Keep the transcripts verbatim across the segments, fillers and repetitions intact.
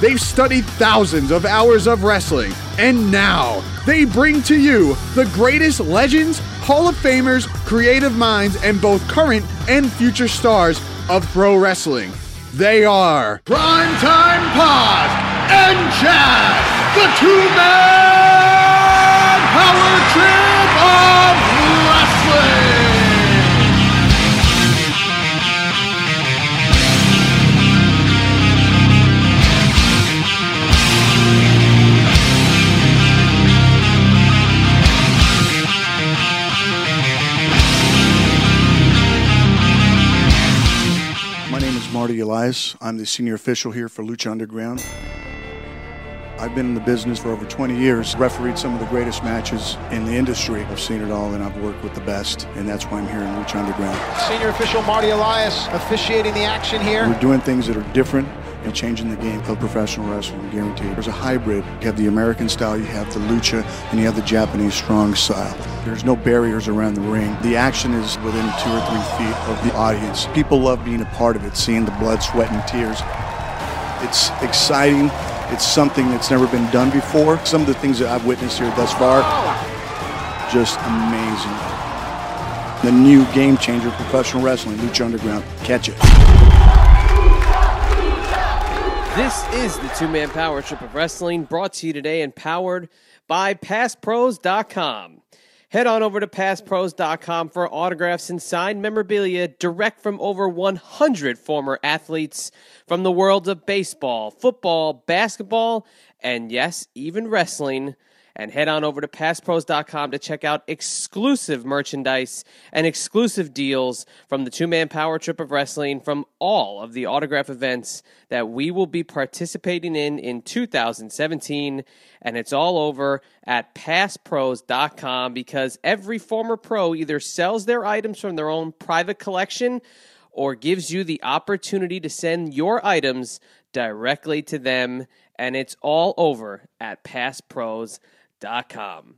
They've studied thousands of hours of wrestling, and now they bring to you the greatest legends, Hall of Famers, creative minds, and both current and future stars of pro wrestling. They are Primetime Pod and Chad, the Two-Man Power Trip of Wrestling. Marty Elias. I'm the senior official here for Lucha Underground. I've been in the business for over twenty years, refereed some of the greatest matches in the industry. I've seen it all, and I've worked with the best, and that's why I'm here in Lucha Underground. Senior official Marty Elias officiating the action here. We're doing things that are different and changing the game of professional wrestling, guaranteed. There's a hybrid. You have the American style, you have the lucha, and you have the Japanese strong style. There's no barriers around the ring. The action is within two or three feet of the audience. People love being a part of it, seeing the blood, sweat, and tears. It's exciting. It's something that's never been done before. Some of the things that I've witnessed here thus far, just amazing. The new game changer of professional wrestling, Lucha Underground. Catch it. This is the Two-Man Power Trip of Wrestling, brought to you today and powered by Pass Pros dot com. Head on over to Pass Pros dot com for autographs and signed memorabilia direct from over one hundred former athletes from the worlds of baseball, football, basketball, and yes, even wrestling. And head on over to Pass Pros dot com to check out exclusive merchandise and exclusive deals from the Two-Man Power Trip of Wrestling from all of the autograph events that we will be participating in in two thousand seventeen. And it's all over at Pass Pros dot com, because every former pro either sells their items from their own private collection or gives you the opportunity to send your items directly to them. And it's all over at Pass Pros dot com. Com.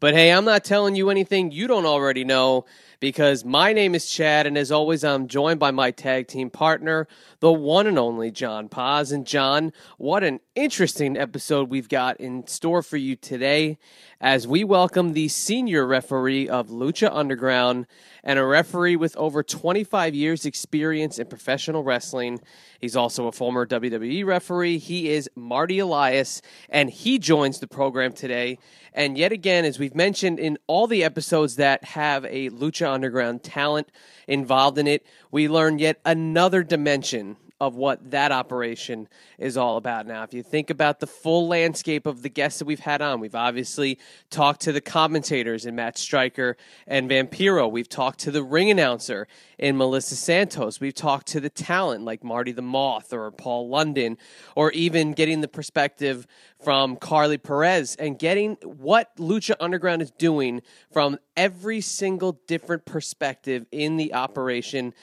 But hey, I'm not telling you anything you don't already know, because my name is Chad, and as always, I'm joined by my tag team partner, the one and only John Paz. And John, what an interesting episode we've got in store for you today, as we welcome the senior referee of Lucha Underground and a referee with over twenty-five years experience in professional wrestling. He's also a former W W E referee. He is Marty Elias, and he joins the program today. And yet again, as we've mentioned in all the episodes that have a Lucha Underground talent involved in it, we learn yet another dimension of what that operation is all about. Now, if you think about the full landscape of the guests that we've had on, we've obviously talked to the commentators in Matt Striker and Vampiro. We've talked to the ring announcer in Melissa Santos. We've talked to the talent like Marty the Moth or Paul London, or even getting the perspective from Carly Perez and getting what Lucha Underground is doing from every single different perspective in the operation.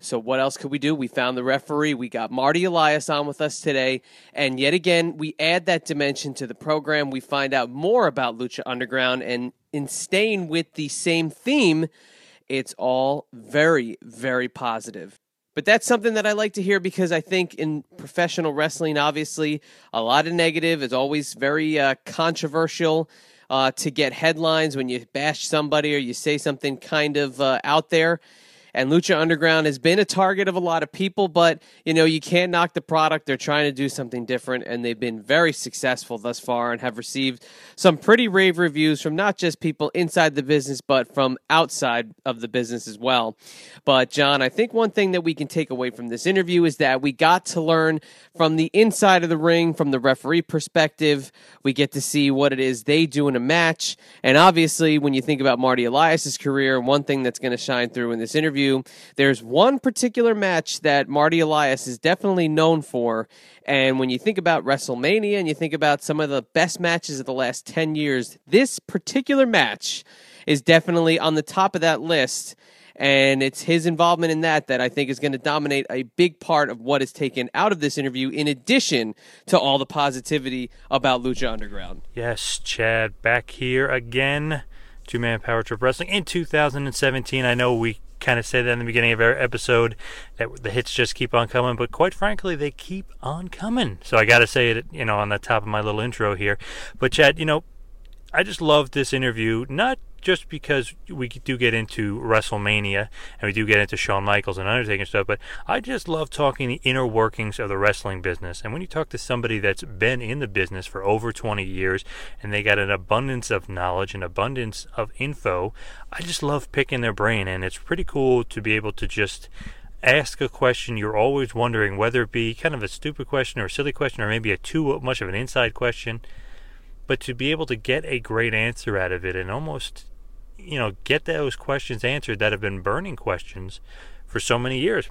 So what else could we do? We found the referee. We got Marty Elias on with us today. And yet again, we add that dimension to the program. We find out more about Lucha Underground and in staying with the same theme, it's all very, very positive. But that's something that I like to hear, because I think in professional wrestling, obviously, a lot of negative is always very uh, controversial uh, to get headlines when you bash somebody or you say something kind of uh, out there. And Lucha Underground has been a target of a lot of people, but, you know, you can't knock the product. They're trying to do something different, and they've been very successful thus far and have received some pretty rave reviews from not just people inside the business, but from outside of the business as well. But, John, I think one thing that we can take away from this interview is that we got to learn from the inside of the ring, from the referee perspective. We get to see what it is they do in a match. And obviously, when you think about Marty Elias's career, one thing that's going to shine through in this interview, there's one particular match that Marty Elias is definitely known for, and when you think about WrestleMania and you think about some of the best matches of the last ten years, this particular match is definitely on the top of that list, and it's his involvement in that that I think is going to dominate a big part of what is taken out of this interview, in addition to all the positivity about Lucha Underground. Yes, Chad, back here again, two-man power trip wrestling in two thousand seventeen. I know we kind of say that in the beginning of our episode, that the hits just keep on coming, but quite frankly, they keep on coming. So I got to say it, you know, on the top of my little intro here. But Chad, you know, I just love this interview, not just because we do get into WrestleMania and we do get into Shawn Michaels and Undertaker and stuff, but I just love talking the inner workings of the wrestling business. And when you talk to somebody that's been in the business for over twenty years and they got an abundance of knowledge and abundance of info, I just love picking their brain. And it's pretty cool to be able to just ask a question you're always wondering, whether it be kind of a stupid question or a silly question or maybe a too much of an inside question, but to be able to get a great answer out of it and almost, you know, get those questions answered that have been burning questions for so many years.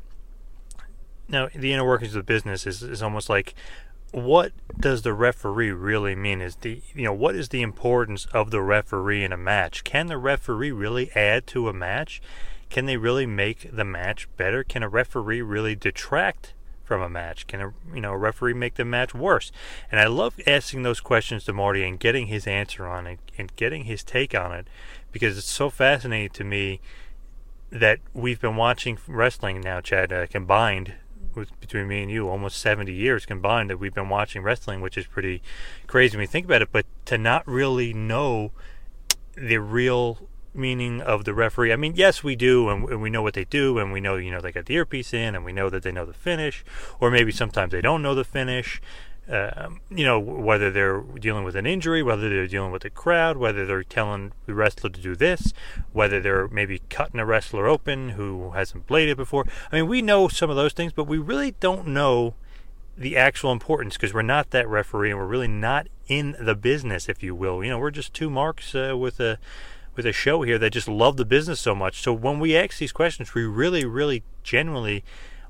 Now, the inner workings of the business is, is almost like, what does the referee really mean? Is the, you know, what is the importance of the referee in a match? Can the referee really add to a match? Can they really make the match better? Can a referee really detract from a match? Can a, you know, a referee make the match worse? And I love asking those questions to Marty and getting his answer on it and getting his take on it, because it's so fascinating to me that we've been watching wrestling now, Chad, uh, combined with, between me and you, almost seventy years combined that we've been watching wrestling, which is pretty crazy when you think about it. But to not really know the real meaning of the referee, I mean, yes, we do, and, and we know what they do, and we know, you know, they got the earpiece in, and we know that they know the finish, or maybe sometimes they don't know the finish. Um, you know, whether they're dealing with an injury, whether they're dealing with the crowd, whether they're telling the wrestler to do this, whether they're maybe cutting a wrestler open who hasn't bladed before. I mean, we know some of those things, but we really don't know the actual importance, because we're not that referee, and we're really not in the business, if you will. You know, we're just two marks uh, with a with a show here that just love the business so much. So when we ask these questions, we really, really genuinely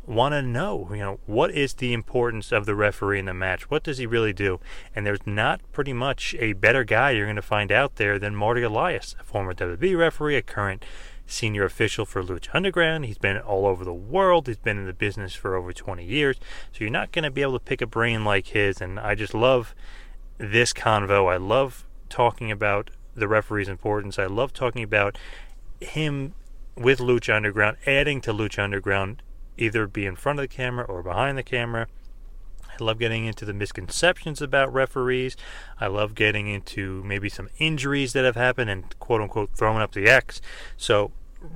want to know, you know, what is the importance of the referee in the match? What does he really do? And there's not pretty much a better guy you're going to find out there than Marty Elias, a former W W E referee, a current senior official for Lucha Underground. He's been all over the world. He's been in the business for over twenty years. So you're not going to be able to pick a brain like his. And I just love this convo. I love talking about the referee's importance. I love talking about him with Lucha Underground, adding to Lucha Underground, either be in front of the camera or behind the camera. I love getting into the misconceptions about referees. I love getting into maybe some injuries that have happened and quote-unquote throwing up the X. So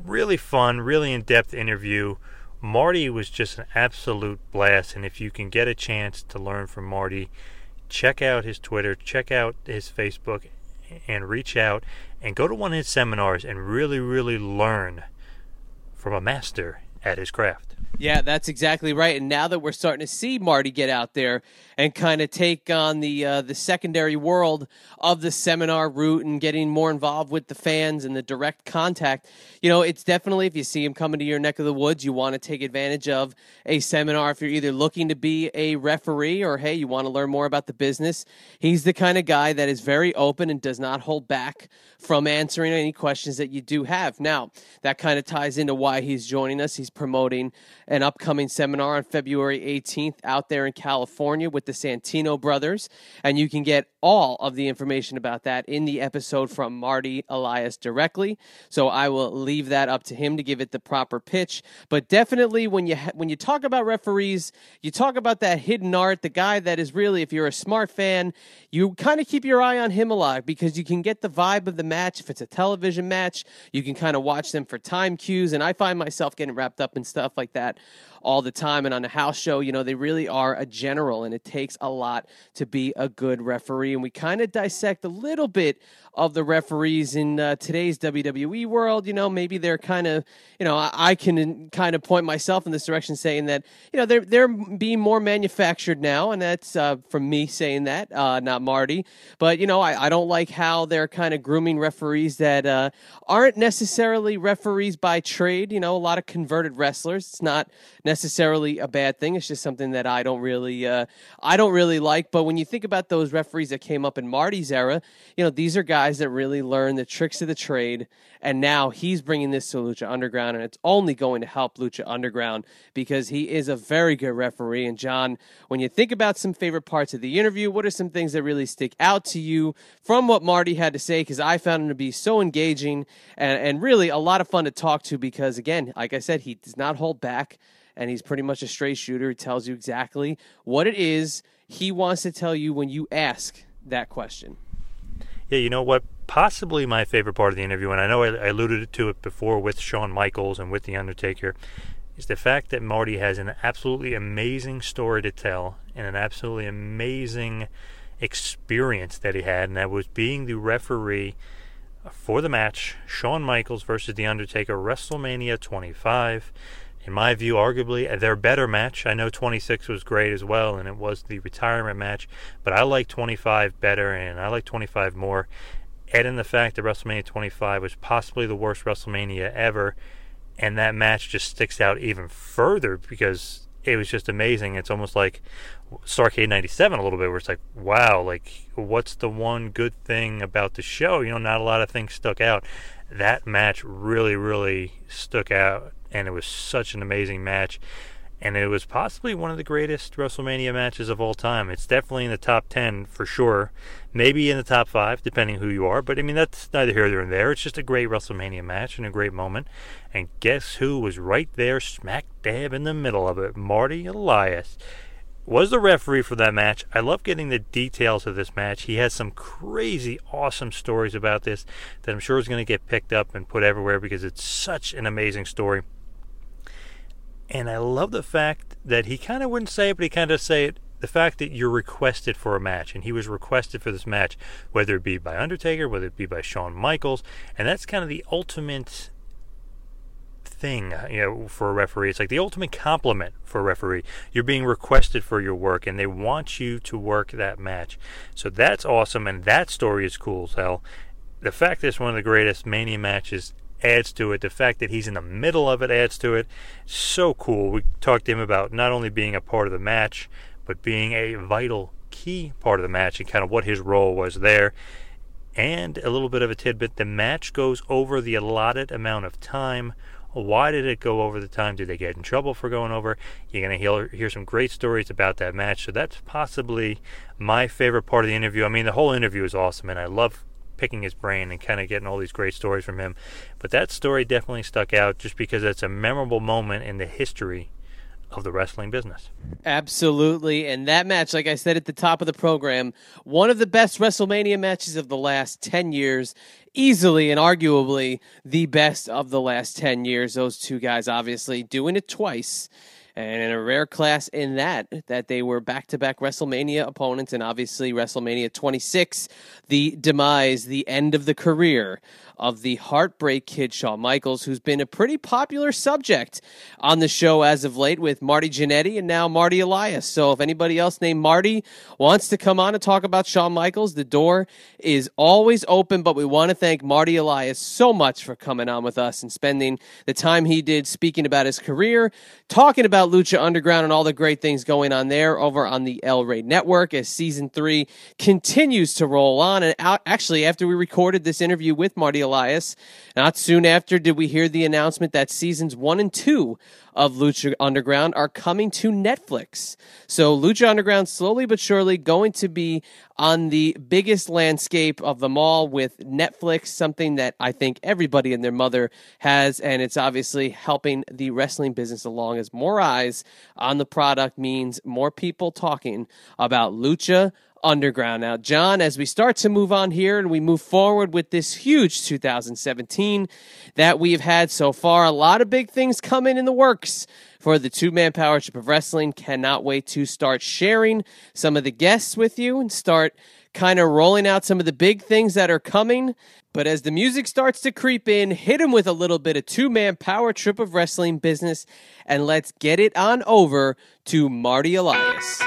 really fun, really in-depth interview. Marty was just an absolute blast, and if you can get a chance to learn from Marty, check out his Twitter, check out his Facebook, and reach out and go to one of his seminars and really, really learn from a master at his craft. Yeah, that's exactly right. And now that we're starting to see Marty get out there and kind of take on the uh, the secondary world of the seminar route and getting more involved with the fans and the direct contact, you know, it's definitely, if you see him coming to your neck of the woods, you want to take advantage of a seminar if you're either looking to be a referee or, hey, you want to learn more about the business. He's the kind of guy that is very open and does not hold back from answering any questions that you do have. Now, that kind of ties into why he's joining us. He's promoting an upcoming seminar on February eighteenth out there in California with the Santino brothers. And you can get all of the information about that in the episode from Marty Elias directly. So I will leave that up to him to give it the proper pitch. But definitely when you ha- when you talk about referees, you talk about that hidden art, the guy that is really, if you're a smart fan, you kind of keep your eye on him a lot because you can get the vibe of the match. If it's a television match, you can kind of watch them for time cues. And I find myself getting wrapped up in stuff like that all the time. And on a house show, you know, they really are a general, and it takes a lot to be a good referee. And we kind of dissect a little bit of the referees in uh, today's W W E world. You know, maybe they're kind of, you know, I, I can kind of point myself in this direction saying that, you know, they're, they're being more manufactured now. And that's uh, from me saying that, uh, not Marty. But, you know, I, I don't like how they're kind of grooming referees that uh, aren't necessarily referees by trade. You know, a lot of converted wrestlers. It's not necessarily a bad thing. It's just something that I don't really, uh, I don't really like. But when you think about those referees that came up in Marty's era, you know, these are guys that really learned the tricks of the trade. And now he's bringing this to Lucha Underground, and it's only going to help Lucha Underground because he is a very good referee. And John, when you think about some favorite parts of the interview, what are some things that really stick out to you from what Marty had to say? Because I found him to be so engaging and, and really a lot of fun to talk to because, again, like I said, he does not hold back, and he's pretty much a straight shooter. He tells you exactly what it is he wants to tell you when you ask that question. Yeah, you know what? Possibly my favorite part of the interview, and I know I alluded to it before with Shawn Michaels and with The Undertaker, is the fact that Marty has an absolutely amazing story to tell and an absolutely amazing experience that he had, and that was being the referee for the match, Shawn Michaels versus The Undertaker, WrestleMania twenty-five. In my view, arguably their better match. I know twenty-six was great as well, and it was the retirement match, but I like twenty-five better, and I like twenty-five more. Add in the fact that WrestleMania twenty-five was possibly the worst WrestleMania ever, and that match just sticks out even further because it was just amazing. It's almost like Starrcade ninety-seven a little bit, where it's like, wow, like, what's the one good thing about the show? You know, not a lot of things stuck out. That match really, really stuck out, and it was such an amazing match, and it was possibly one of the greatest WrestleMania matches of all time. It's definitely in the top ten for sure, maybe in the top five, depending who you are, but I mean, that's neither here nor there. It's just a great WrestleMania match and a great moment, and guess who was right there, smack dab in the middle of it? Marty Elias was the referee for that match. I love getting the details of this match. He has some crazy, awesome stories about this that I'm sure is going to get picked up and put everywhere because it's such an amazing story. And I love the fact that he kind of wouldn't say it, but he kind of say it, the fact that you're requested for a match, and he was requested for this match, whether it be by Undertaker, whether it be by Shawn Michaels, and that's kind of the ultimate thing, you know, for a referee. It's like the ultimate compliment for a referee. You're being requested for your work, and they want you to work that match. So that's awesome, and that story is cool as hell. The fact that it's one of the greatest Mania matches adds to it. The fact that he's in the middle of it adds to it. So cool. We talked to him about not only being a part of the match, but being a vital, key part of the match and kind of what his role was there. And a little bit of a tidbit, the match goes over the allotted amount of time. Why did it go over the time? Did they get in trouble for going over? You're going to hear, hear some great stories about that match. So that's possibly my favorite part of the interview. I mean, the whole interview is awesome, and I love picking his brain and kind of getting all these great stories from him. But that story definitely stuck out just because it's a memorable moment in the history of the wrestling business. Absolutely. And that match, like I said at the top of the program, one of the best WrestleMania matches of the last ten years. Easily and arguably the best of the last ten years. Those two guys obviously doing it twice. And in a rare class in that, that they were back-to-back WrestleMania opponents, and obviously WrestleMania twenty-six, the demise, the end of the career of the Heartbreak Kid, Shawn Michaels, who's been a pretty popular subject on the show as of late with Marty Jannetty and now Marty Elias. So if anybody else named Marty wants to come on and talk about Shawn Michaels, the door is always open, but we want to thank Marty Elias so much for coming on with us and spending the time he did speaking about his career, talking about Lucha Underground and all the great things going on there over on the El Rey Network as season three continues to roll on. And actually, after we recorded this interview with Marty Elias. Not soon after did we hear the announcement that seasons one and two of Lucha Underground are coming to Netflix. So Lucha Underground slowly but surely going to be on the biggest landscape of them all with Netflix, something that I think everybody and their mother has, and it's obviously helping the wrestling business along as more eyes on the product means more people talking about Lucha Underground. Now, John, as we start to move on here and we move forward with this huge two thousand seventeen that we've had so far, a lot of big things coming in the works for the two-man powership of wrestling. Cannot wait to start sharing some of the guests with you and start kind of rolling out some of the big things that are coming. But as the music starts to creep in, hit him with a little bit of two-man power trip of wrestling business, and let's get it on over to Marty Elias.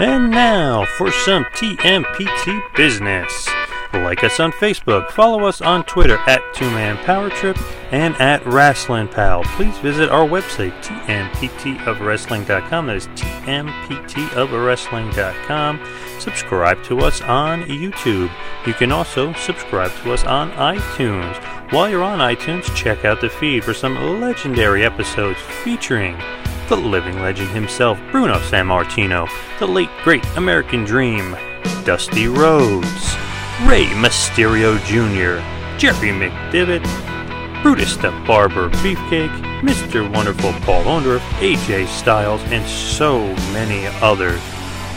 And now for some T M P T business. Like us on Facebook, follow us on Twitter at two man power trip and at Wrestling Pal. Please visit our website, T M P T of wrestling dot com. That is T M P T of wrestling dot com. Subscribe to us on YouTube. You can also subscribe to us on iTunes. While you're on iTunes, check out the feed for some legendary episodes featuring the living legend himself, Bruno Sammartino, the late great American Dream, Dusty Rhodes, Rey Mysterio Junior, Jerry McDivitt, Brutus the Barber Beefcake, Mister Wonderful Paul Orndorff, A J Styles, and so many others.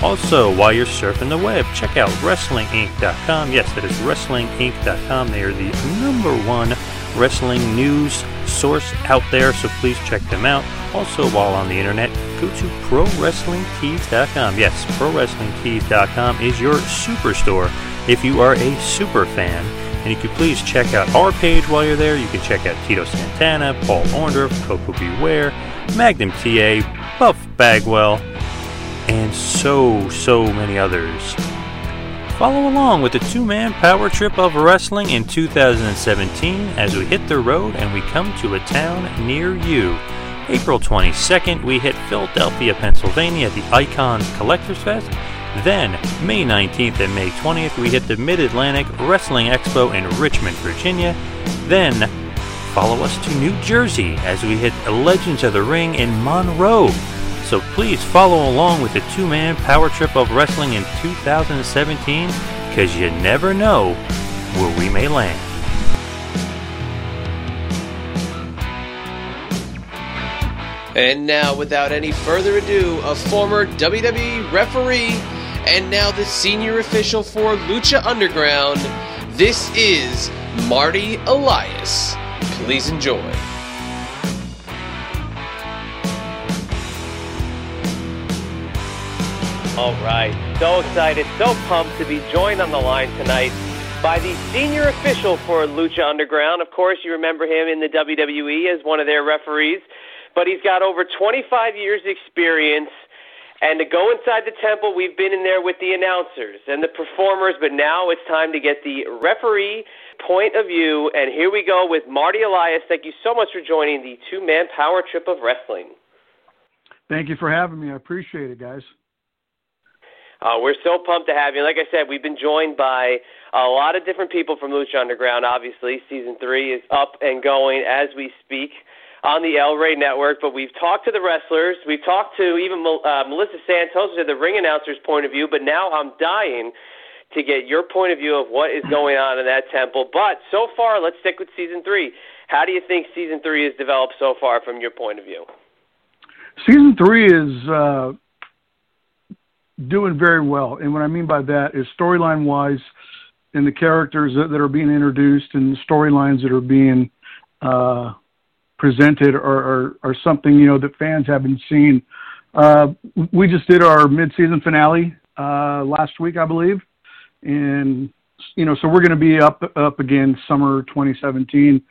Also, while you're surfing the web, check out Wrestling Inc dot com. Yes, that is Wrestling Inc dot com. They are the number one wrestling news source out there, so please check them out. Also, while on the internet, go to Pro Wrestling Tees dot com. Yes, Pro Wrestling Tees dot com is your superstore if you are a super fan. And you can please check out our page while you're there. You can check out Tito Santana, Paul Orndorff, Coco Beware, Magnum T A, Buff Bagwell, and so, so many others. Follow along with the two-man power trip of wrestling in two thousand seventeen as we hit the road and we come to a town near you. April twenty-second, we hit Philadelphia, Pennsylvania at the Icon Collectors Fest. Then, May nineteenth and May twentieth, we hit the Mid-Atlantic Wrestling Expo in Richmond, Virginia. Then, follow us to New Jersey as we hit Legends of the Ring in Monroe. So please follow along with the two-man power trip of wrestling in two thousand seventeen, because you never know where we may land. And now, without any further ado, a former W W E referee and now the senior official for Lucha Underground, this is Marty Elias. Please enjoy. All right, so excited, so pumped to be joined on the line tonight by the senior official for Lucha Underground. Of course, you remember him in the W W E as one of their referees, but he's got over twenty-five years experience. And to go inside the temple, we've been in there with the announcers and the performers, but now it's time to get the referee point of view. And here we go with Marty Elias. Thank you so much for joining the two-man power trip of wrestling. Thank you for having me. I appreciate it, guys. Uh, we're so pumped to have you. Like I said, we've been joined by a lot of different people from Lucha Underground, obviously. Season three is up and going as we speak on the El Rey Network. But we've talked to the wrestlers. We've talked to even uh, Melissa Santos, who's at the ring announcer's point of view. But now I'm dying to get your point of view of what is going on in that temple. But so far, let's stick with Season three. How do you think Season three has developed so far from your point of view? Season three is... Uh... doing very well. And what I mean by that is storyline-wise and the characters that, that are being introduced and the storylines that are being uh, presented are, are, are something, you know, that fans haven't seen. Uh, we just did our mid-season finale uh, last week, I believe. And, you know, so we're going to be up, up again summer twenty seventeen.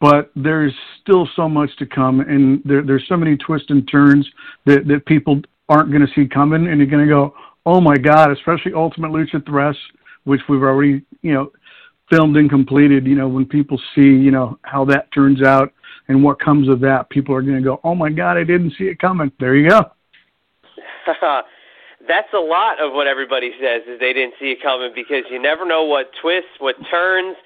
But there's still so much to come. And there, there's so many twists and turns that, that people aren't going to see coming, and you're going to go, oh my God, especially Ultimate Lucha Threats, which we've already, you know, filmed and completed. You know, when people see, you know, how that turns out and what comes of that, people are going to go, oh my God, I didn't see it coming. There you go. that's a lot of what everybody says is they didn't see it coming, because you never know what twists, what turns,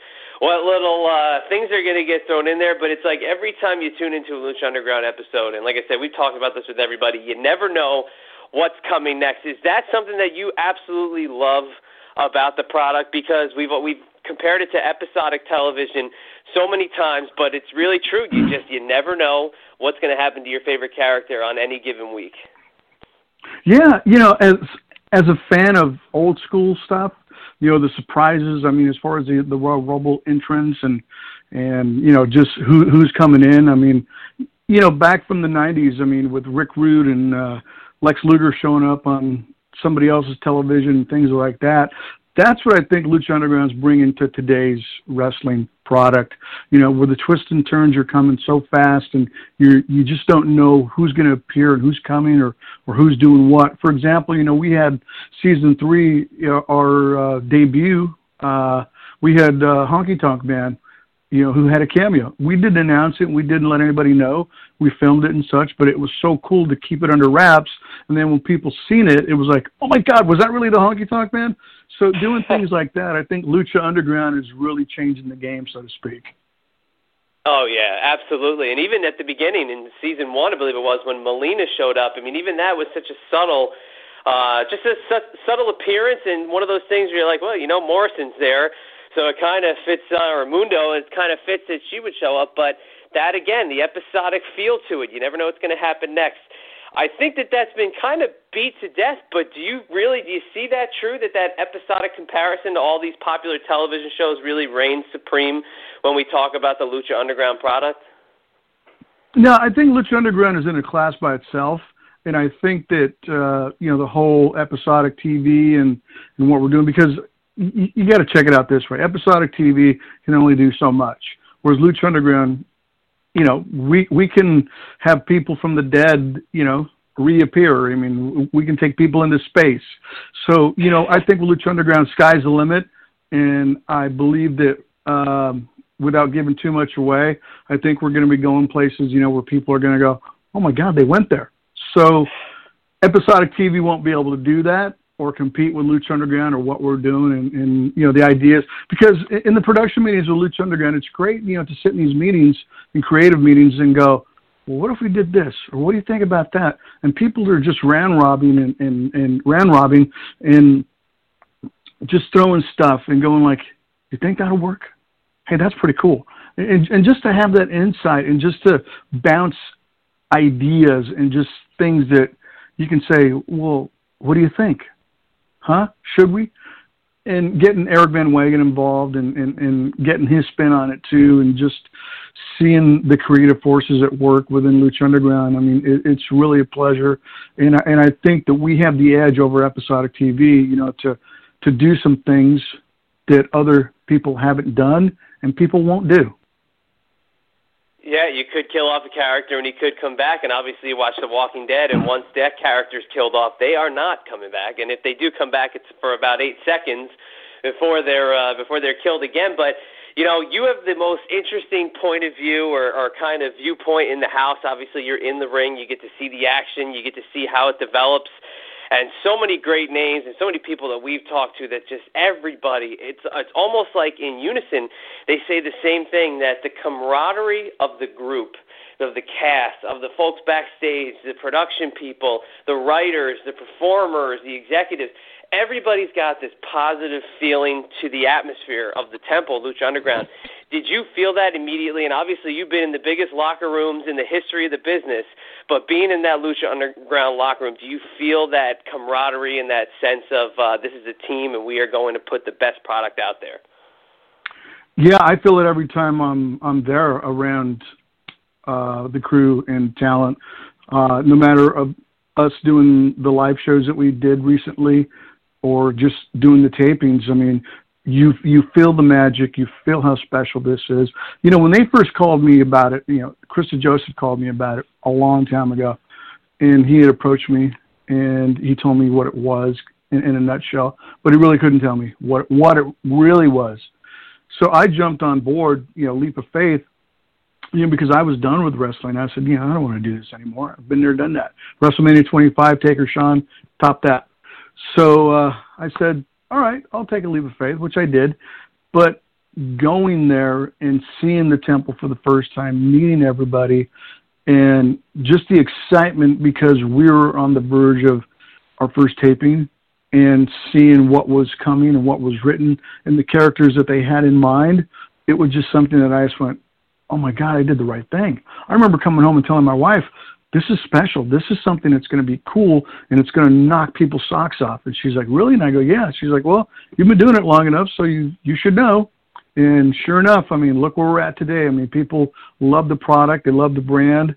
what little uh, things are going to get thrown in there. But it's like every time you tune into a Lucha Underground episode, and like I said, we've talked about this with everybody, you never know what's coming next. Is that something that you absolutely love about the product? Because we've we've compared it to episodic television so many times, but it's really true. You just you never know what's going to happen to your favorite character on any given week. Yeah, you know, as as a fan of old school stuff, you know, the surprises, I mean, as far as the, the Royal Rumble entrance and, and you know, just who who's coming in, I mean, you know, back from the nineties, I mean, with Rick Rude and uh, Lex Luger showing up on somebody else's television, things like that, that's what I think Lucha Underground's bringing to today's wrestling product, you know, where the twists and turns are coming so fast and you you just don't know who's going to appear and who's coming or, or who's doing what. For example, you know, we had season three, you know, our uh, debut, uh, we had uh, Honky Tonk Man, you know, who had a cameo. We didn't announce it. We didn't let anybody know. We filmed it and such, but it was so cool to keep it under wraps. And then when people seen it, it was like, oh my God, was that really the Honky Tonk Man? So doing things like that, I think Lucha Underground is really changing the game, so to speak. Oh, yeah, absolutely. And even at the beginning in season one, I believe it was, when Melina showed up, I mean, even that was such a subtle, uh, just a su- subtle appearance and one of those things where you're like, well, you know, Morrison's there. So it kind of fits, uh, or Mundo, it kind of fits that she would show up. But that, again, the episodic feel to it. You never know what's going to happen next. I think that that's been kind of beat to death, but do you really, do you see that true, that that episodic comparison to all these popular television shows really reigns supreme when we talk about the Lucha Underground product? No, I think Lucha Underground is in a class by itself. And I think that, uh, you know, the whole episodic T V and, and what we're doing, because you, you got to check it out this way. Episodic T V can only do so much, whereas Lucha Underground, you know, we, we can have people from the dead, you know, reappear. I mean, we can take people into space. So, you know, I think Lucha Underground, sky's the limit. And I believe that um, without giving too much away, I think we're going to be going places, you know, where people are going to go, oh my God, they went there. So episodic T V won't be able to do that or compete with Lucha Underground or what we're doing. And, and, you know, the ideas, because in the production meetings with Lucha Underground, it's great, you know, to sit in these meetings and creative meetings and go, well, what if we did this? Or what do you think about that? And people are just round robbing and, and, and round robbing and just throwing stuff and going like, you think that'll work? Hey, that's pretty cool. And, and just to have that insight and just to bounce ideas and just things that you can say, well, what do you think? Huh? Should we? And getting Eric Van Wagen involved and, and, and getting his spin on it too, and just seeing the creative forces at work within Lucha Underground. I mean, it, it's really a pleasure. And I, and I think that we have the edge over episodic T V, you know, to, to do some things that other people haven't done and people won't do. Yeah, you could kill off a character and he could come back, and obviously you watch The Walking Dead, and once that character's killed off, they are not coming back. And if they do come back, it's for about eight seconds before they're uh, before they're killed again. But, you know, you have the most interesting point of view or, or kind of viewpoint in the house. Obviously you're in the ring, you get to see the action, you get to see how it develops. And so many great names and so many people that we've talked to that just everybody, it's it's almost like in unison, they say the same thing, that the camaraderie of the group, of the cast, of the folks backstage, the production people, the writers, the performers, the executives, everybody's got this positive feeling to the atmosphere of the temple, Lucha Underground. Did you feel that immediately? And obviously you've been in the biggest locker rooms in the history of the business, but being in that Lucha Underground locker room, do you feel that camaraderie and that sense of uh, this is a team and we are going to put the best product out there? Yeah, I feel it every time I'm I'm there around uh, the crew and talent, uh, no matter of us doing the live shows that we did recently or just doing the tapings. I mean, You you feel the magic. You feel how special this is. You know, when they first called me about it, you know, Krista Joseph called me about it a long time ago, and he had approached me, and he told me what it was in, in a nutshell, but he really couldn't tell me what, what it really was. So I jumped on board, you know, leap of faith, you know, because I was done with wrestling. I said, you know, I don't want to do this anymore. I've been there, done that. WrestleMania twenty-five, Taker Shawn, top that. So uh, I said, all right, I'll take a leap of faith, which I did. But going there and seeing the temple for the first time, meeting everybody, and just the excitement because we were on the verge of our first taping and seeing what was coming and what was written and the characters that they had in mind, it was just something that I just went, oh, my God, I did the right thing. I remember coming home and telling my wife, this is special. This is something that's going to be cool, and it's going to knock people's socks off. And she's like, really? And I go, yeah. She's like, well, you've been doing it long enough, so you, you should know. And sure enough, I mean, look where we're at today. I mean, people love the product. They love the brand.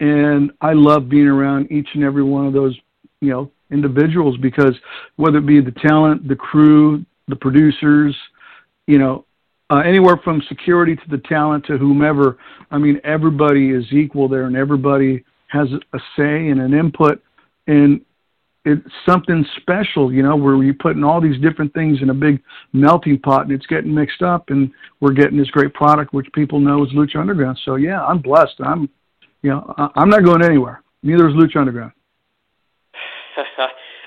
And I love being around each and every one of those, you know, individuals, because whether it be the talent, the crew, the producers, you know, Uh, anywhere from security to the talent to whomever, I mean, everybody is equal there, and everybody has a say and an input, and it's something special, you know, where you're putting all these different things in a big melting pot, and it's getting mixed up, and we're getting this great product, which people know is Lucha Underground. So, yeah, I'm blessed. I'm, you know, I'm not going anywhere. Neither is Lucha Underground.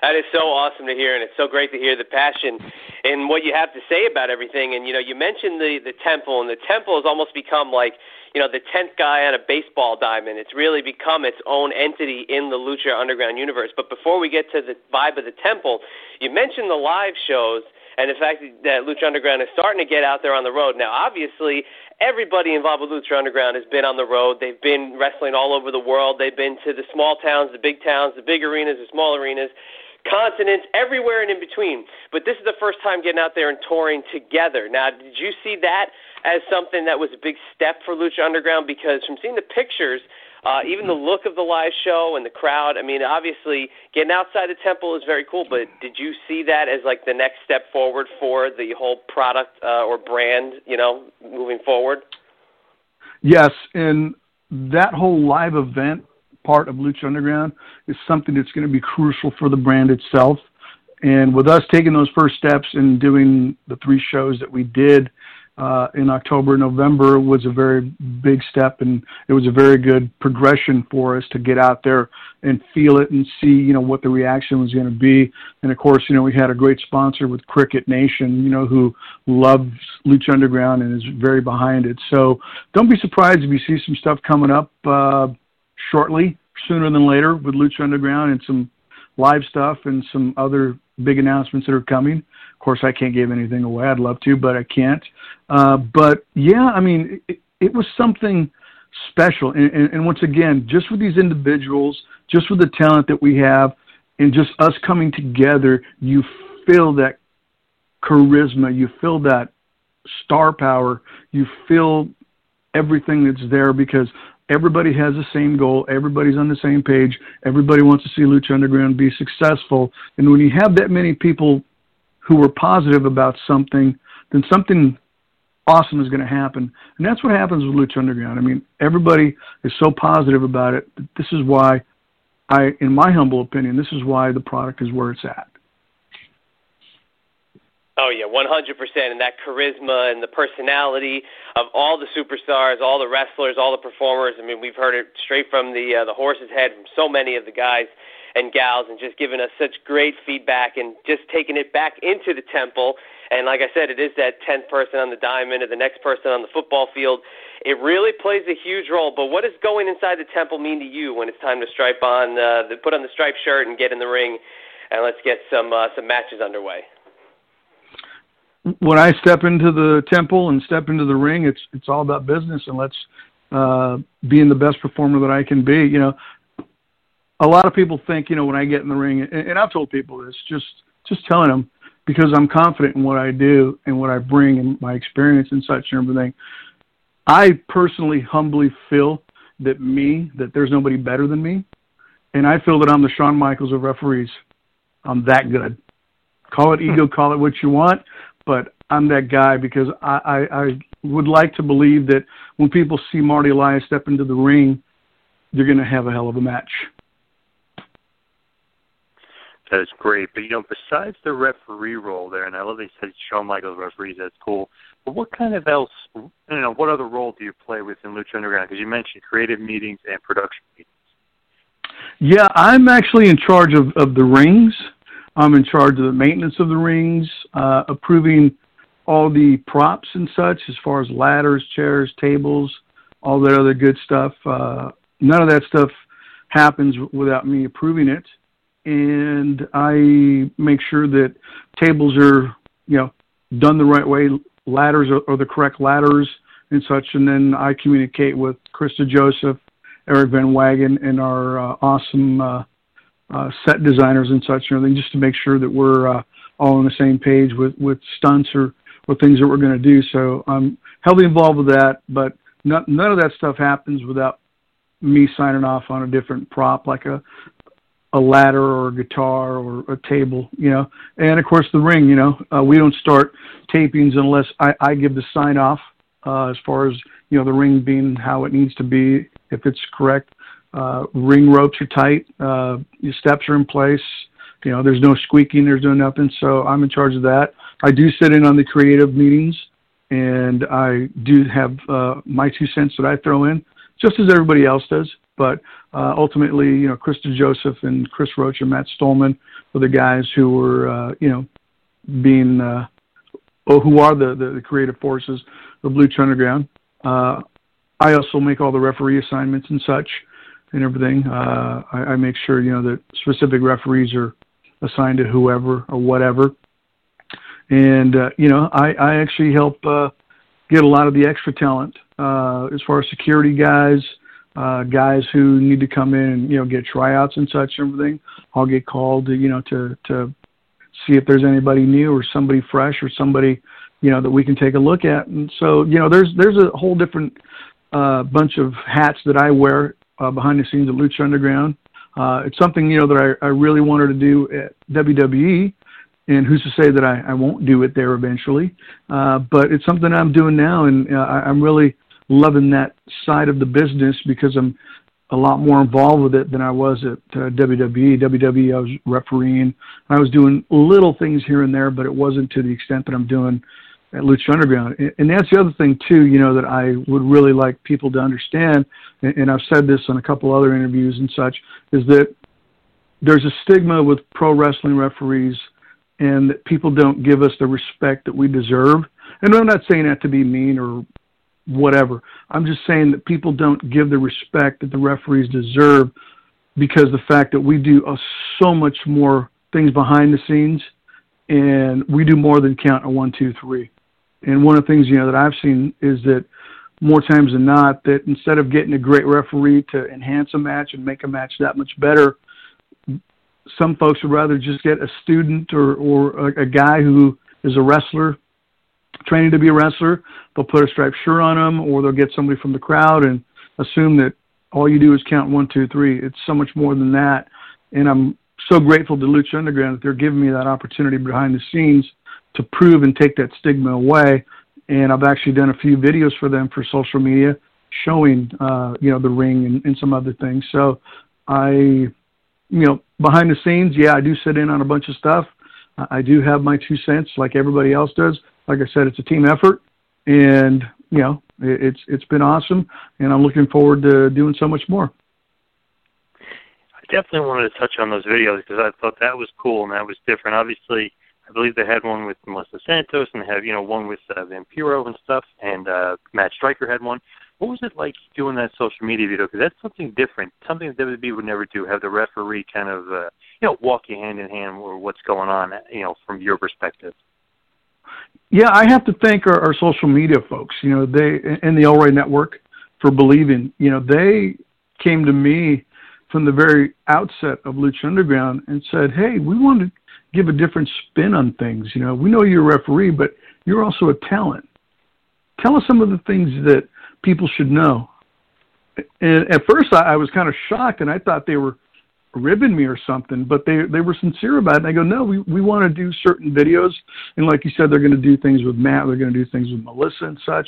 That is so awesome to hear, and it's so great to hear the passion and what you have to say about everything. And, you know, you mentioned the, the temple, and the temple has almost become like, you know, the tenth guy on a baseball diamond. It's really become its own entity in the Lucha Underground universe. But before we get to the vibe of the temple, you mentioned the live shows and the fact that Lucha Underground is starting to get out there on the road. Now, obviously, everybody involved with Lucha Underground has been on the road. They've been wrestling all over the world. They've been to the small towns, the big towns, the big arenas, the small arenas, continents, everywhere and in between. But this is the first time getting out there and touring together. Now, did you see that as something that was a big step for Lucha Underground? Because from seeing the pictures, uh, even the look of the live show and the crowd, I mean, obviously getting outside the temple is very cool, but did you see that as like the next step forward for the whole product uh, or brand, you know, moving forward? Yes, and that whole live event part of Lucha Underground is something that's going to be crucial for the brand itself. And with us taking those first steps and doing the three shows that we did uh, in October and November was a very big step, and it was a very good progression for us to get out there and feel it and see, you know, what the reaction was going to be. And of course, you know, we had a great sponsor with Cricket Nation, you know, who loves Lucha Underground and is very behind it. So don't be surprised if you see some stuff coming up uh, shortly, sooner than later, with Lucha Underground and some live stuff and some other big announcements that are coming. Of course, I can't give anything away. I'd love to, but I can't. Uh, but, yeah, I mean, it, it was something special. And, and, and once again, just with these individuals, just with the talent that we have, and just us coming together, you feel that charisma. You feel that star power. You feel everything that's there, because everybody has the same goal. Everybody's on the same page. Everybody wants to see Lucha Underground be successful. And when you have that many people who are positive about something, then something awesome is going to happen. And that's what happens with Lucha Underground. I mean, everybody is so positive about it. This is why I, in my humble opinion, this is why the product is where it's at. Oh, yeah, one hundred percent, and that charisma and the personality of all the superstars, all the wrestlers, all the performers. I mean, we've heard it straight from the, uh, the horse's head from so many of the guys and gals, and just giving us such great feedback and just taking it back into the temple. And like I said, it is that tenth person on the diamond or the next person on the football field. It really plays a huge role. But what does going inside the temple mean to you when it's time to stripe on, uh, the, put on the striped shirt and get in the ring, and let's get some uh, some matches underway? When I step into the temple and step into the ring, it's it's all about business, and let's uh, be in the best performer that I can be. You know, a lot of people think, you know, when I get in the ring, and, and I've told people this, just just telling them, because I'm confident in what I do and what I bring and my experience and such and everything. I personally humbly feel that me, that there's nobody better than me, and I feel that I'm the Shawn Michaels of referees. I'm that good. Call it ego, call it what you want, but I'm that guy, because I, I, I would like to believe that when people see Marty Elias step into the ring, you're going to have a hell of a match. That is great. But, you know, besides the referee role there, and I love that you said Shawn Michaels referees, that's cool, but what kind of else, you know, what other role do you play within Lucha Underground? Because you mentioned creative meetings and production meetings. Yeah, I'm actually in charge of, of the rings. I'm in charge of the maintenance of the rings, uh, approving all the props and such, as far as ladders, chairs, tables, all that other good stuff. Uh, none of that stuff happens without me approving it. And I make sure that tables are, you know, done the right way. Ladders are, are the correct ladders and such. And then I communicate with Krista Joseph, Eric Van Wagen, and our uh, awesome uh, uh, set designers and such and everything, just to make sure that we're uh, all on the same page with, with stunts or, or things that we're going to do. So I'm heavily involved with that, but not, none of that stuff happens without me signing off on a different prop, like a a ladder or a guitar or a table, you know. And, of course, the ring, you know. Uh, we don't start tapings unless I, I give the sign-off uh, as far as, you know, the ring being how it needs to be, if it's correct. Uh, ring ropes are tight. Uh, your steps are in place. You know, there's no squeaking. There's no nothing. So I'm in charge of that. I do sit in on the creative meetings, and I do have uh, my two cents that I throw in, just as everybody else does. But uh, ultimately, you know, Krista Joseph and Chris Roach and Matt Stolman were the guys who were, uh, you know, being, uh, oh, who are the, the, the creative forces of Lucha Underground. Uh, I also make all the referee assignments and such and everything. Uh, I, I make sure, you know, that specific referees are assigned to whoever or whatever. And, uh, you know, I, I actually help uh, get a lot of the extra talent uh, as far as security guys, Uh, guys who need to come in and, you know, get tryouts and such and everything. I'll get called to, you know, to, to see if there's anybody new or somebody fresh or somebody, you know, that we can take a look at. And so, you know, there's, there's a whole different uh, bunch of hats that I wear uh, behind the scenes at Lucha Underground. Uh, it's something, you know, that I, I really wanted to do at W W E, and who's to say that I, I won't do it there eventually. Uh, but it's something I'm doing now, and uh, I, I'm really loving that side of the business because I'm a lot more involved with it than I was at uh, W W E. W W E, I was refereeing. I was doing little things here and there, but it wasn't to the extent that I'm doing at Lucha Underground. And that's the other thing, too, you know, that I would really like people to understand, and I've said this on a couple other interviews and such, is that there's a stigma with pro wrestling referees and that people don't give us the respect that we deserve. And I'm not saying that to be mean or whatever. I'm just saying that people don't give the respect that the referees deserve because the fact that we do uh, so much more things behind the scenes, and we do more than count a one, two, three. And one of the things, you know, that I've seen is that more times than not, that instead of getting a great referee to enhance a match and make a match that much better, some folks would rather just get a student or, or a, a guy who is a wrestler training to be a wrestler. They'll put a striped shirt on them, or they'll get somebody from the crowd and assume that all you do is count one, two, three. It's so much more than that. And I'm so grateful to Lucha Underground that they're giving me that opportunity behind the scenes to prove and take that stigma away. And I've actually done a few videos for them for social media showing, uh, you know, the ring and, and some other things. So I, you know, behind the scenes, yeah, I do sit in on a bunch of stuff. I do have my two cents like everybody else does. Like I said, it's a team effort, and, you know, it's it's been awesome, and I'm looking forward to doing so much more. I definitely wanted to touch on those videos because I thought that was cool and that was different. Obviously, I believe they had one with Melissa Santos and they have, you know, one with uh, Vampiro and stuff, and uh, Matt Striker had one. What was it like doing that social media video? Because that's something different, something that W W E would never do, have the referee kind of, uh, you know, walk you hand in hand with what's going on, you know, from your perspective. Yeah, I have to thank our, our social media folks, you know, they and the El Rey Network for believing. You know, they came to me from the very outset of Lucha Underground and said, hey, we want to give a different spin on things. You know, we know you're a referee, but you're also a talent. Tell us some of the things that people should know. And at first, I, I was kind of shocked, and I thought they were ribbing me or something, but they they were sincere about it. And I go, no, we, we want to do certain videos. And like you said, they're going to do things with Matt. They're going to do things with Melissa and such.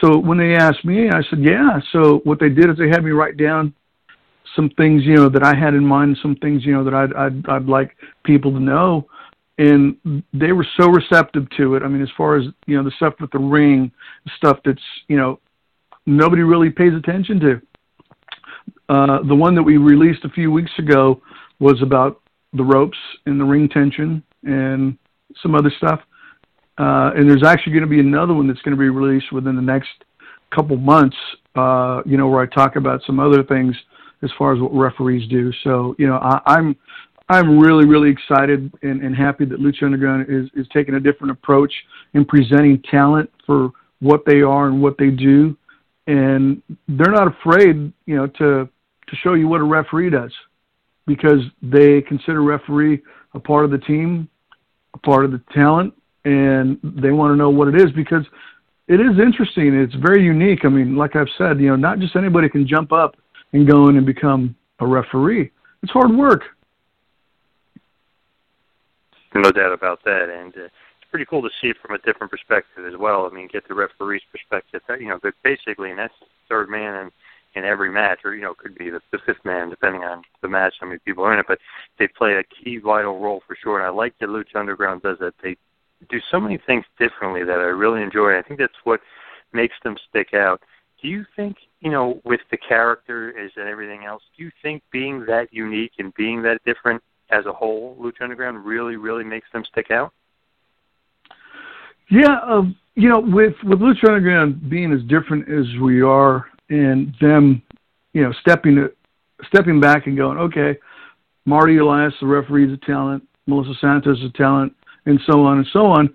So when they asked me, I said, yeah. So what they did is they had me write down some things, you know, that I had in mind, some things, you know, that I'd, I'd, I'd like people to know. And they were so receptive to it. I mean, as far as, you know, the stuff with the ring, stuff that's, you know, nobody really pays attention to. Uh, the one that we released a few weeks ago was about the ropes and the ring tension and some other stuff. Uh, and there's actually going to be another one that's going to be released within the next couple months, uh, you know, where I talk about some other things as far as what referees do. So, you know, I, I'm I'm really, really excited and, and happy that Lucha Underground is, is taking a different approach in presenting talent for what they are and what they do. And they're not afraid, you know, to to show you what a referee does, because they consider referee a part of the team, a part of the talent, and they want to know what it is, because it is interesting. It's very unique. I mean, like I've said, you know, not just anybody can jump up and go in and become a referee. It's hard work. No doubt about that. And uh, it's pretty cool to see it from a different perspective as well. I mean, get the referee's perspective. You know, but basically, and that's the third man and in every match, or, you know, it could be the, the fifth man, depending on the match, how many people are in it, but they play a key vital role for sure. And I like that Lucha Underground does that. They do so many things differently that I really enjoy. I think that's what makes them stick out. Do you think, you know, with the character is and everything else, do you think being that unique and being that different as a whole, Lucha Underground, really, really makes them stick out? Yeah, uh, you know, with, with Lucha Underground being as different as we are, and them, you know, stepping stepping back and going, okay, Marty Elias, the referee, is a talent, Melissa Santos is a talent, and so on and so on.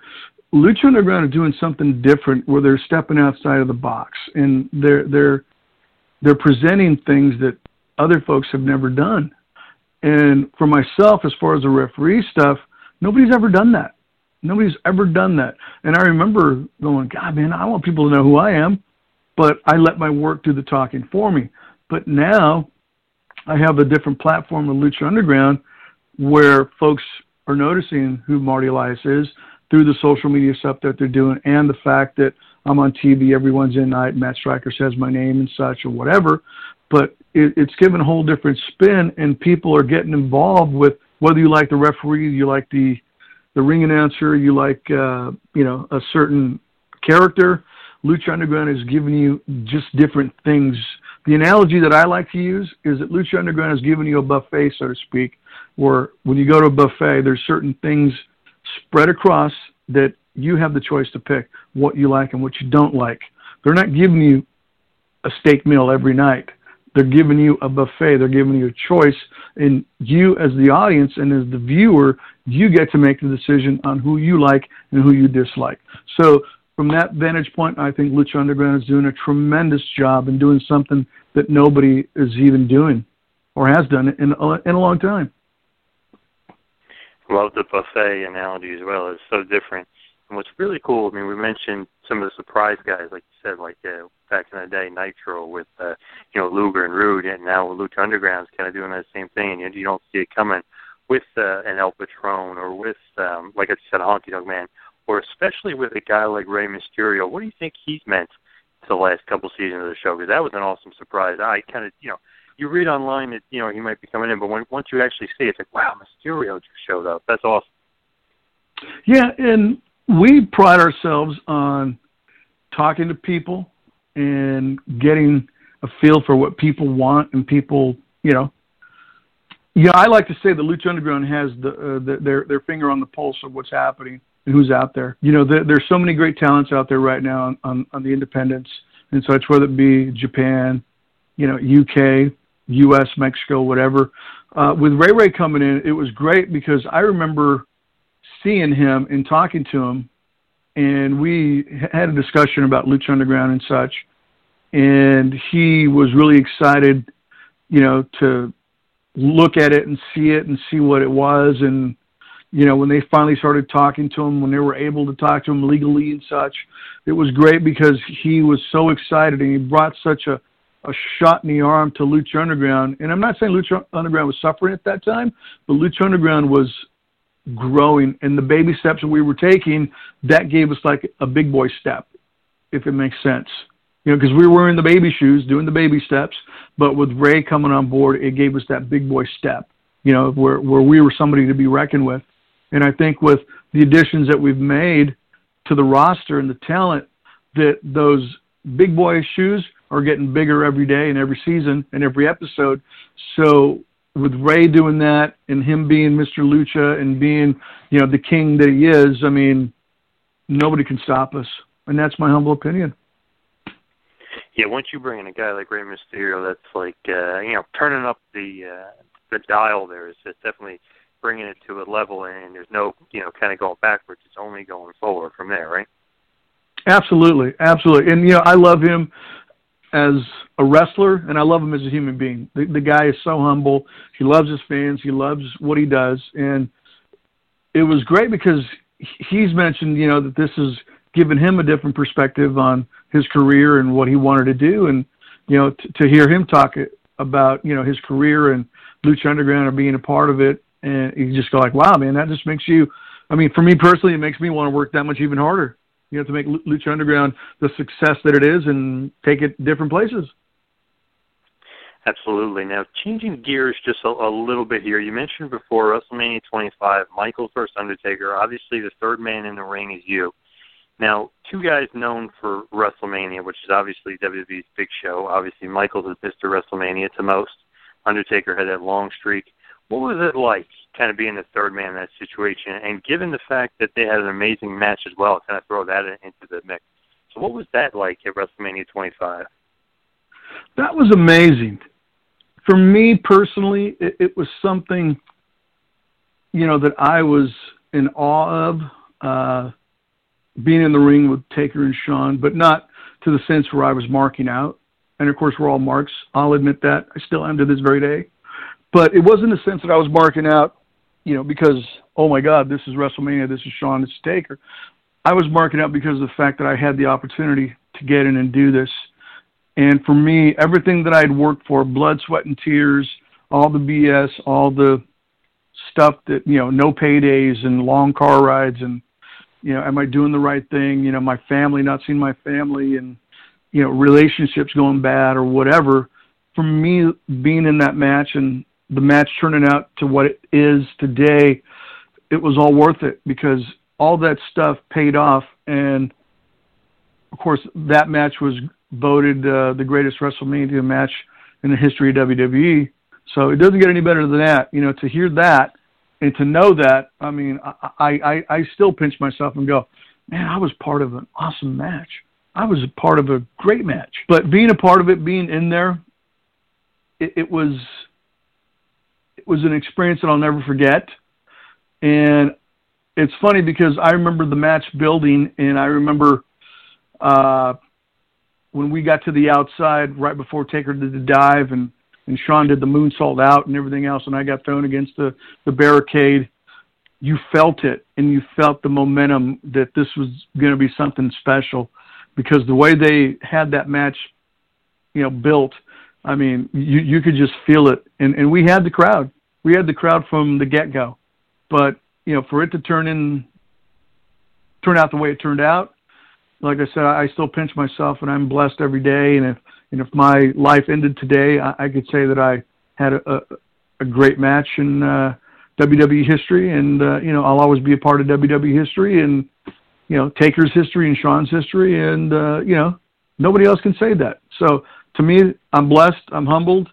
Lucha Underground are doing something different, where they're stepping outside of the box, and they're they're they're presenting things that other folks have never done. And for myself, as far as the referee stuff, nobody's ever done that. Nobody's ever done that. And I remember going, God, man, I want people to know who I am. But I let my work do the talking for me. But now I have a different platform with Lucha Underground, where folks are noticing who Marty Elias is through the social media stuff that they're doing, and the fact that I'm on T V every Wednesday night, Matt Striker says my name and such or whatever. But it, it's given a whole different spin, and people are getting involved with whether you like the referee, you like the, the ring announcer, you like uh, you know, a certain character. Lucha Underground is giving you just different things. The analogy that I like to use is that Lucha Underground is giving you a buffet, so to speak, where when you go to a buffet, there's certain things spread across that you have the choice to pick what you like and what you don't like. They're not giving you a steak meal every night. They're giving you a buffet. They're giving you a choice. And you, as the audience and as the viewer, you get to make the decision on who you like and who you dislike. So, from that vantage point, I think Lucha Underground is doing a tremendous job and doing something that nobody is even doing or has done in a, in a long time. Love the buffet analogy as well. It's so different. And what's really cool, I mean, we mentioned some of the surprise guys, like you said, like uh, back in the day, Nitro with, uh, you know, Luger and Rude, and now Lucha Underground is kind of doing that same thing, and you don't see it coming with uh, an El Patron or with, um, like I said, a Honky Tonk Man, or especially with a guy like Rey Mysterio. What do you think he's meant to the last couple seasons of the show? Because that was an awesome surprise. I kind of, you know, you read online that, you know, he might be coming in, but when, once you actually see it, it's like, wow, Mysterio just showed up. That's awesome. Yeah, and we pride ourselves on talking to people and getting a feel for what people want and people, you know. Yeah, I like to say that Lucha Underground has the, uh, the their their finger on the pulse of what's happening. Who's out there. You know, there, there's so many great talents out there right now on, on, on the independents and such, whether it be Japan, you know, U K, U S, Mexico, whatever. Uh, with Ray Ray coming in, it was great because I remember seeing him and talking to him, and we had a discussion about Lucha Underground and such, and he was really excited, you know, to look at it and see it and see what it was. And you know, when they finally started talking to him, when they were able to talk to him legally and such, it was great because he was so excited and he brought such a, a shot in the arm to Lucha Underground. And I'm not saying Lucha Underground was suffering at that time, but Lucha Underground was growing. And the baby steps that we were taking, that gave us like a big boy step, if it makes sense. You know, because we were in the baby shoes, doing the baby steps, but with Ray coming on board, it gave us that big boy step, you know, where, where we were somebody to be reckoned with. And I think with the additions that we've made to the roster and the talent, that those big boy shoes are getting bigger every day and every season and every episode. So with Ray doing that and him being Mister Lucha and being, you know, the king that he is, I mean, nobody can stop us. And that's my humble opinion. Yeah, once you bring in a guy like Rey Mysterio, that's like, uh, you know, turning up the uh, the dial there is just definitely bringing it to a level, and there's no, you know, kind of going backwards. It's only going forward from there, right? Absolutely, absolutely. And, you know, I love him as a wrestler, and I love him as a human being. The, the guy is so humble. He loves his fans. He loves what he does. And it was great because he's mentioned, you know, that this is given him a different perspective on his career and what he wanted to do. And, you know, t- to hear him talk about, you know, his career and Lucha Underground and being a part of it. And you just go like, wow, man, that just makes you, I mean, for me personally, it makes me want to work that much even harder, you know, to make Lucha Underground the success that it is and take it different places. Absolutely. Now, changing gears just a, a little bit here. You mentioned before WrestleMania twenty-five, Michaels versus Undertaker. Obviously, the third man in the ring is you. Now, two guys known for WrestleMania, which is obviously W W E's big show. Obviously, Michaels is Mister WrestleMania to most. Undertaker had that long streak. What was it like kind of being the third man in that situation? And given the fact that they had an amazing match as well, kind of throw that into the mix. So what was that like at WrestleMania twenty-five? That was amazing. For me personally, it, it was something, you know, that I was in awe of, uh, being in the ring with Taker and Shawn, but not to the sense where I was marking out. And, of course, we're all marks. I'll admit that. I still am to this very day. But it wasn't the sense that I was marking out, you know, because, oh, my God, this is WrestleMania, this is Shawn, this is Taker. I was marking out because of the fact that I had the opportunity to get in and do this. And for me, everything that I'd worked for, blood, sweat, and tears, all the B S, all the stuff that, you know, no paydays and long car rides and, you know, am I doing the right thing? You know, my family, not seeing my family and, you know, relationships going bad or whatever. For me, being in that match and the match turning out to what it is today, it was all worth it because all that stuff paid off. And, of course, that match was voted uh, the greatest WrestleMania match in the history of W W E. So it doesn't get any better than that. You know, to hear that, and to know that, I mean, I, I, I still pinch myself and go, man, I was part of an awesome match. I was a part of a great match. But being a part of it, being in there, it, it was it was an experience that I'll never forget. And it's funny because I remember the match building, and I remember uh, when we got to the outside right before Taker did the dive and and Shawn did the moonsault out and everything else, and I got thrown against the, the barricade. You felt it, and you felt the momentum that this was going to be something special because the way they had that match, you know, built, I mean, you, you could just feel it. And, and we had the crowd. We had the crowd from the get-go. But, you know, for it to turn in, turn out the way it turned out, like I said, I still pinch myself, and I'm blessed every day. And if, and if my life ended today, I, I could say that I had a, a, a great match in uh, W W E history. And, uh, you know, I'll always be a part of W W E history and, you know, Taker's history and Shawn's history. And, uh, you know, nobody else can say that. So to me, I'm blessed. I'm humbled.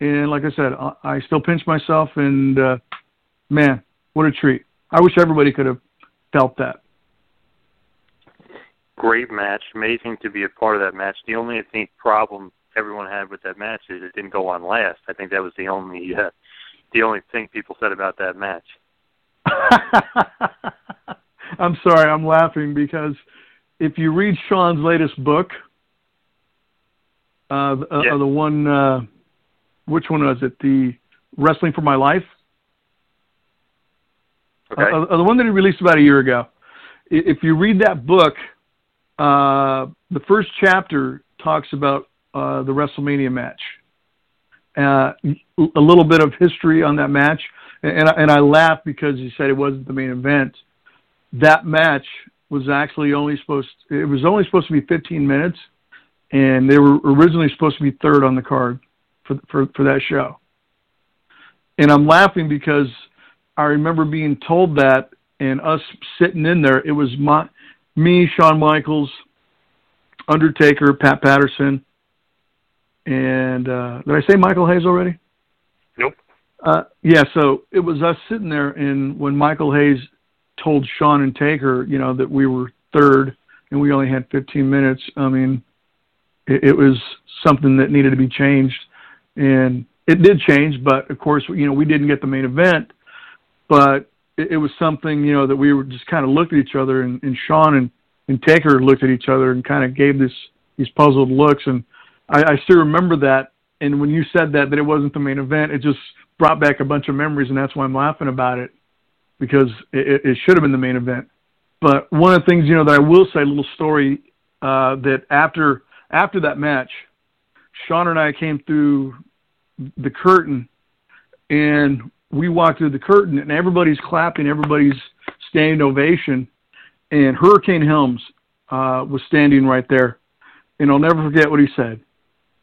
And like I said, I, I still pinch myself. And, uh, man, what a treat. I wish everybody could have felt that. Great match. Amazing to be a part of that match. The only, I think, problem everyone had with that match is it didn't go on last. I think that was the only uh, the only thing people said about that match. I'm sorry. I'm laughing because if you read Shawn's latest book, uh, uh, yeah. the one, uh, which one was it? The Wrestling for My Life? Okay. Uh, uh, the one that he released about a year ago. If you read that book, Uh, the first chapter talks about uh, the WrestleMania match, uh, a little bit of history on that match, and, and I laugh because he said it wasn't the main event. That match was actually only supposed to, it was only supposed to be fifteen minutes, and they were originally supposed to be third on the card for for, for that show. And I'm laughing because I remember being told that, and us sitting in there, it was my me, Shawn Michaels, Undertaker, Pat Patterson, and uh, did I say Michael Hayes already? Nope. Uh, yeah, so it was us sitting there, and when Michael Hayes told Shawn and Taker, you know, that we were third and we only had fifteen minutes, I mean, it, it was something that needed to be changed. And it did change, but, of course, you know, we didn't get the main event, but it, it was something, you know, that we were just kind of looked at each other, and, and Shawn and, and Taker looked at each other and kind of gave this these puzzled looks. And I, I still remember that. And when you said that, that it wasn't the main event, it just brought back a bunch of memories, and that's why I'm laughing about it, because it, it should have been the main event. But one of the things, you know, that I will say, a little story, uh, that after after that match, Shawn and I came through the curtain, and we walked through the curtain, and everybody's clapping, everybody's standing ovation, and Hurricane Helms uh, was standing right there. And I'll never forget what he said.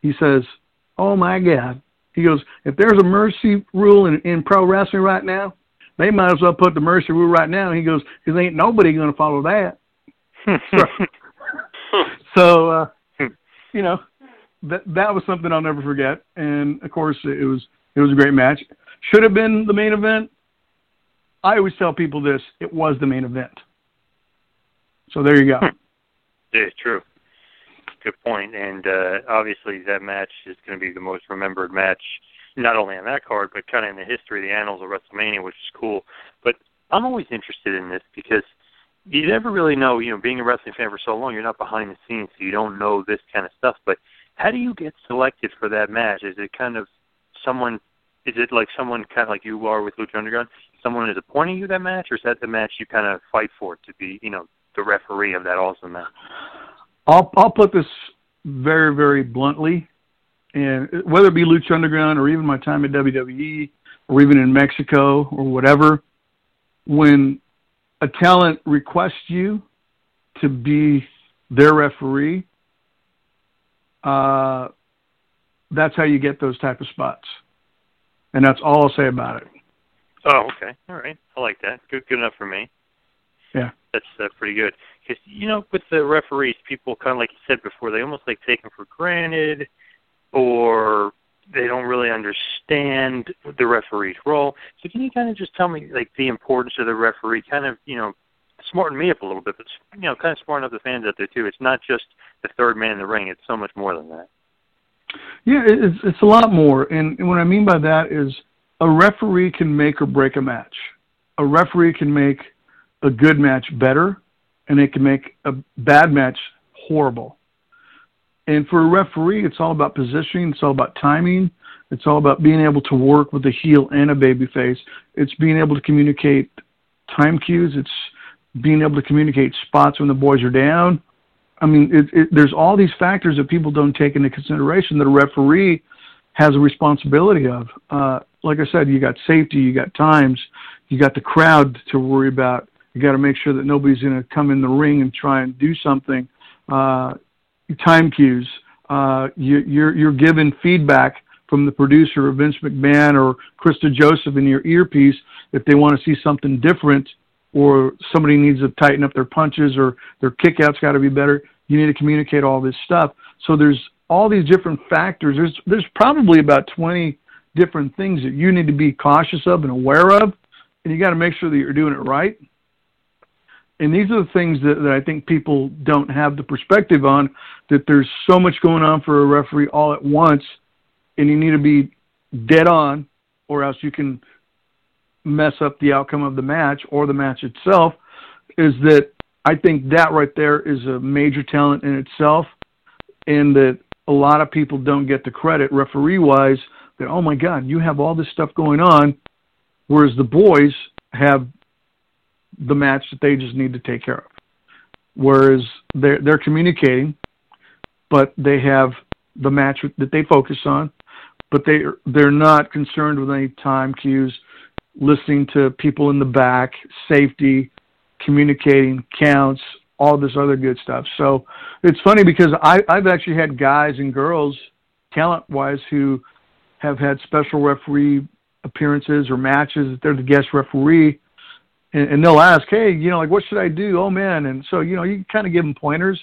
He says, "Oh, my God." He goes, "If there's a mercy rule in, in pro wrestling right now, they might as well put the mercy rule right now." He goes, "Because ain't nobody going to follow that." so, so uh, you know, that that was something I'll never forget. And, of course, it was it was a great match. Should have been the main event. I always tell people this. It was the main event. So there you go. Yeah, true. Good point, and uh, obviously that match is going to be the most remembered match, not only on that card, but kind of in the history of the annals of WrestleMania, which is cool. But I'm always interested in this because you never really know, you know, being a wrestling fan for so long, you're not behind the scenes, so you don't know this kind of stuff. But how do you get selected for that match? Is it kind of someone, is it like someone kind of like you are with Lucha Underground, someone is appointing you that match, or is that the match you kind of fight for to be, you know, the referee of that awesome match? I'll I'll put this very, very bluntly, and whether it be Lucha Underground or even my time at W W E or even in Mexico or whatever, when a talent requests you to be their referee, uh, that's how you get those type of spots, and that's all I'll say about it. Oh, okay, all right, I like that. Good, good enough for me. Yeah, that's uh, pretty good. Because, you know, with the referees, people kind of, like you said before, they almost like take them for granted, or they don't really understand the referee's role. So can you kind of just tell me, like, the importance of the referee, kind of, you know, smarten me up a little bit, but, you know, kind of smarten up the fans out there, too. It's not just the third man in the ring. It's so much more than that. Yeah, it's, it's a lot more. And, and what I mean by that is a referee can make or break a match. A referee can make a good match better, and it can make a bad match horrible. And for a referee, it's all about positioning. It's all about timing. It's all about being able to work with a heel and a baby face. It's being able to communicate time cues. It's being able to communicate spots when the boys are down. I mean, it, it, there's all these factors that people don't take into consideration that a referee has a responsibility of. Uh, like I said, you got safety, you got times, you got the crowd to worry about. You got to make sure that nobody's going to come in the ring and try and do something. Uh, time cues. Uh, you, you're, you're given feedback from the producer, Vince McMahon or Krista Joseph, in your earpiece if they want to see something different, or somebody needs to tighten up their punches, or their kickout's got to be better. You need to communicate all this stuff. So there's all these different factors. There's there's probably about twenty different things that you need to be cautious of and aware of, and you got to make sure that you're doing it right. And these are the things that, that I think people don't have the perspective on, that there's so much going on for a referee all at once, and you need to be dead on, or else you can mess up the outcome of the match or the match itself. Is that I think that right there is a major talent in itself, and that a lot of people don't get the credit referee-wise that, oh, my God, you have all this stuff going on, whereas the boys have the match that they just need to take care of. Whereas they're, they're communicating, but they have the match that they focus on, but they, they're not concerned with any time cues, listening to people in the back, safety, communicating, counts, all this other good stuff. So it's funny because I, I've actually had guys and girls, talent-wise, who have had special referee appearances or matches that they're the guest referee, and they'll ask, hey, you know, like, what should I do? Oh, man. And so, you know, you kind of give them pointers,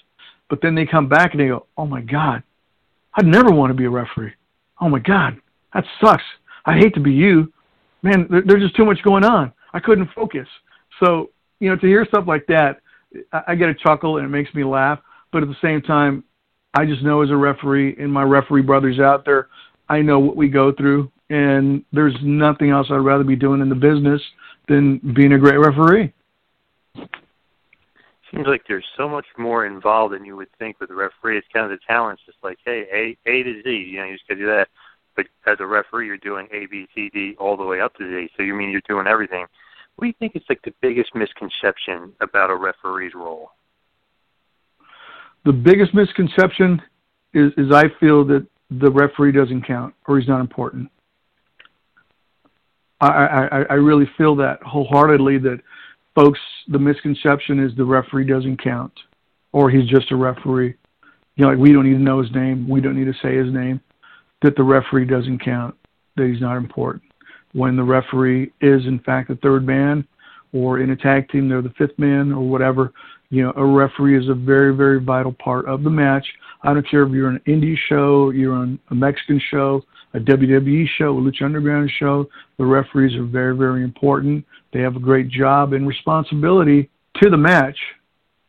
but then they come back and they go, oh, my God, I'd never want to be a referee. Oh, my God, that sucks. I hate to be you. man, there, there's just too much going on. I couldn't focus. So, you know, to hear stuff like that, I, I get a chuckle and it makes me laugh. But at the same time, I just know as a referee and my referee brothers out there, I know what we go through, and there's nothing else I'd rather be doing in the business than being a great referee. Seems like there's so much more involved than you would think with a referee. It's kind of the talent's just like, hey, A, A to Z, you know, you just got to do that. But as a referee, you're doing A, B, C, D all the way up to Z. So you mean you're doing everything. What do you think is like the biggest misconception about a referee's role? The biggest misconception is, is I feel that the referee doesn't count or he's not important. I, I, I really feel that wholeheartedly, that folks, the misconception is the referee doesn't count or he's just a referee. You know, like we don't need to know his name. We don't need to say his name. That the referee doesn't count, that he's not important. When the referee is, in fact, the third man, or in a tag team, they're the fifth man or whatever, you know, a referee is a very, very vital part of the match. I don't care if you're on an indie show, you're on a Mexican show, a W W E show, a Lucha Underground show, the referees are very, very important. They have a great job and responsibility to the match.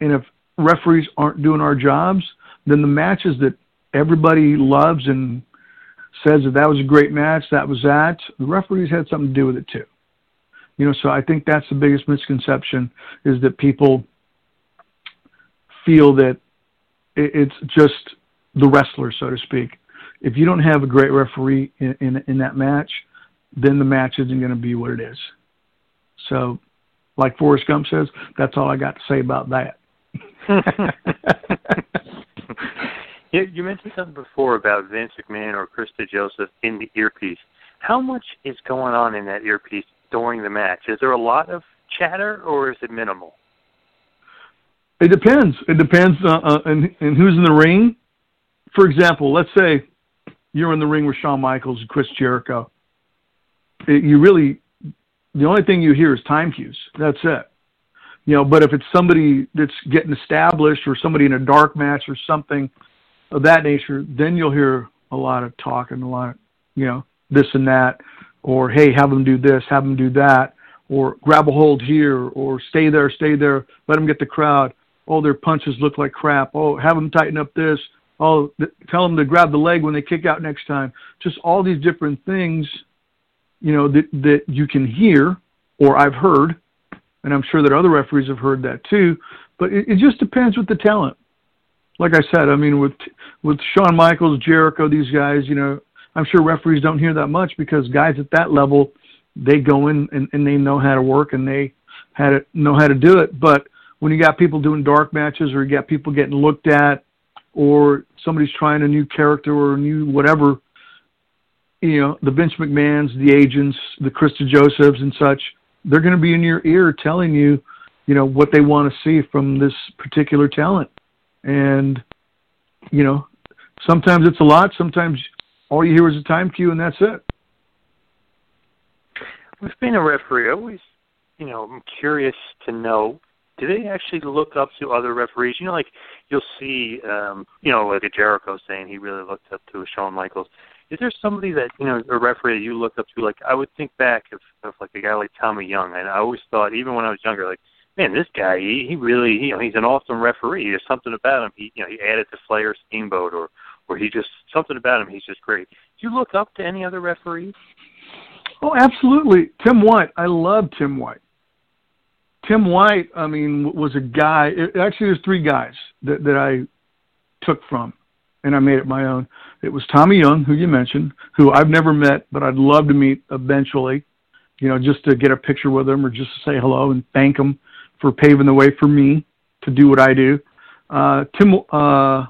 And if referees aren't doing our jobs, then the matches that everybody loves and says that that was a great match, that was that, the referees had something to do with it too. You know, so I think that's the biggest misconception, is that people feel that it's just the wrestler, so to speak. If you don't have a great referee in, in, in that match, then the match isn't going to be what it is. So, like Forrest Gump says, that's all I got to say about that. You mentioned something before about Vince McMahon or Krista Joseph in the earpiece. How much is going on in that earpiece during the match? Is there a lot of chatter, or is it minimal? It depends. It depends uh, on, on who's in the ring. For example, let's say you're in the ring with Shawn Michaels and Chris Jericho. It, you really, the only thing you hear is time cues. That's it. You know, but if it's somebody that's getting established or somebody in a dark match or something of that nature, then you'll hear a lot of talk and a lot of, you know, this and that, or, hey, have them do this, have them do that, or grab a hold here, or stay there, stay there, let them get the crowd. Oh, their punches look like crap. Oh, have them tighten up this. Oh, th- tell them to grab the leg when they kick out next time. Just all these different things, you know, that, that you can hear, or I've heard, and I'm sure that other referees have heard that too, but it, it just depends with the talent. Like I said, I mean, with with Shawn Michaels, Jericho, these guys, you know, I'm sure referees don't hear that much, because guys at that level, they go in and, and they know how to work and they how to, know how to do it. But when you got people doing dark matches, or you got people getting looked at, or somebody's trying a new character or a new whatever, you know, the Vince McMahons, the agents, the Krista Josephs and such, they're going to be in your ear telling you, you know, what they want to see from this particular talent. And, you know, sometimes it's a lot. Sometimes all you hear is a time cue, and that's it. With being a referee, I always, you know, I'm curious to know, do they actually look up to other referees? You know, like you'll see, um, you know, like a Jericho saying he really looked up to a Shawn Michaels. Is there somebody that, you know, a referee that you look up to? Like, I would think back of, of like a guy like Tommy Young, and I always thought, even when I was younger, like, man, this guy, he, he really, you know, he's an awesome referee. There's something about him. He, you know, he added to Flair, Steamboat, or, or he just, something about him, he's just great. Do you look up to any other referees? Oh, absolutely. Tim White. I love Tim White. Tim White, I mean, was a guy, it, actually there's three guys that, that I took from, and I made it my own. It was Tommy Young, who you mentioned, who I've never met, but I'd love to meet eventually, you know, just to get a picture with him or just to say hello and thank him for paving the way for me to do what I do. Uh, Tim uh,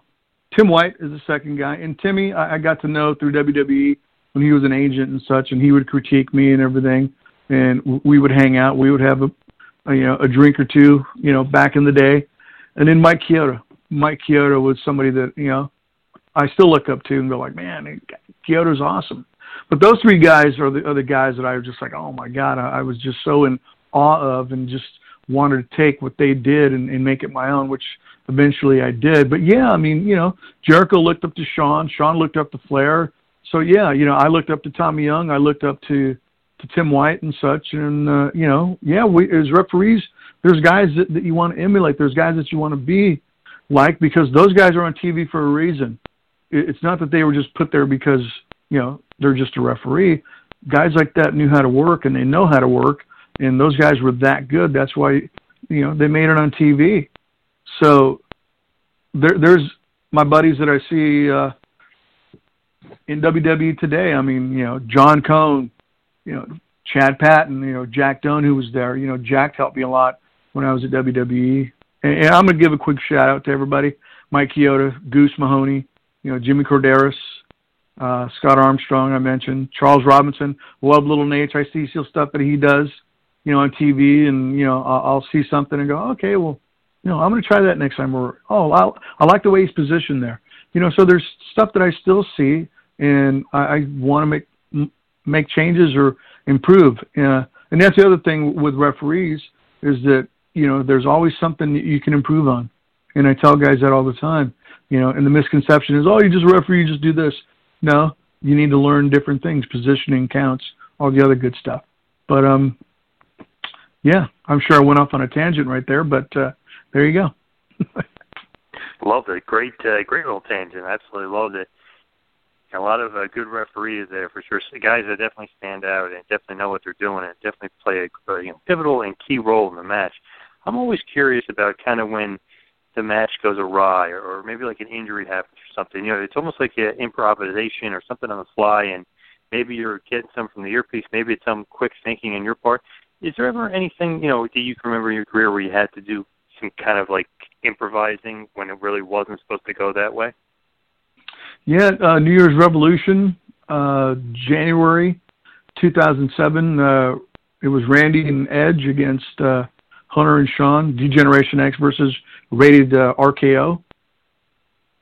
Tim White is the second guy. And Timmy, I, I got to know through W W E when he was an agent and such, and he would critique me and everything. And w- we would hang out. We would have a, a, you know, a drink or two, you know, back in the day. And then Mike Chioda. Mike Chioda was somebody that, you know, I still look up to and go like, man, Chioda's awesome. But those three guys are the other guys that I was just like, oh my God, I, I was just so in awe of, and just wanted to take what they did and, and make it my own, which eventually I did. But yeah, I mean, you know, Jericho looked up to Shawn. Shawn looked up to Flair. So yeah, you know, I looked up to Tommy Young. I looked up to, to Tim White and such. And, uh, you know, yeah, we, as referees, there's guys that, that you want to emulate. There's guys that you want to be like, because those guys are on T V for a reason. It, it's not that they were just put there because, you know, they're just a referee. Guys like that knew how to work, and they know how to work. And those guys were that good. That's why, you know, they made it on T V. So there, there's my buddies that I see uh, in W W E today. I mean, you know, John Cone, you know, Chad Patton, you know, Jack Doan, who was there. You know, Jack helped me a lot when I was at W W E. And, and I'm going to give a quick shout out to everybody. Mike Chioda, Goose Mahoney, you know, Jimmy Corderas, uh, Scott Armstrong, I mentioned, Charles Robinson. Love Little Nate. I see stuff that he does, you know, on T V, and, you know, I'll see something and go, okay, well, you know, I'm going to try that next time. Or, oh, I'll, I like the way he's positioned there. You know, so there's stuff that I still see, and I, I want to make m- make changes or improve. Uh, and that's the other thing with referees is that, you know, there's always something that you can improve on. And I tell guys that all the time, you know, and the misconception is, oh, you just referee, you just do this. No, you need to learn different things, positioning counts, all the other good stuff. But, um, yeah, I'm sure I went off on a tangent right there, but uh, there you go. Loved it. Great, uh, great little tangent. Absolutely loved it. A lot of uh, good referees there for sure. So guys that definitely stand out and definitely know what they're doing and definitely play a you know, pivotal and key role in the match. I'm always curious about kind of when the match goes awry or, or maybe like an injury happens or something. You know, it's almost like an improvisation or something on the fly, and maybe you're getting some from the earpiece. Maybe it's some quick thinking on your part. Is there ever anything, you know, that you can remember in your career where you had to do some kind of, like, improvising when it really wasn't supposed to go that way? Yeah, uh, New Year's Revolution, uh, January two thousand seven. Uh, it was Randy and Edge against uh, Hunter and Shawn, D-Generation X versus Rated uh, R K O,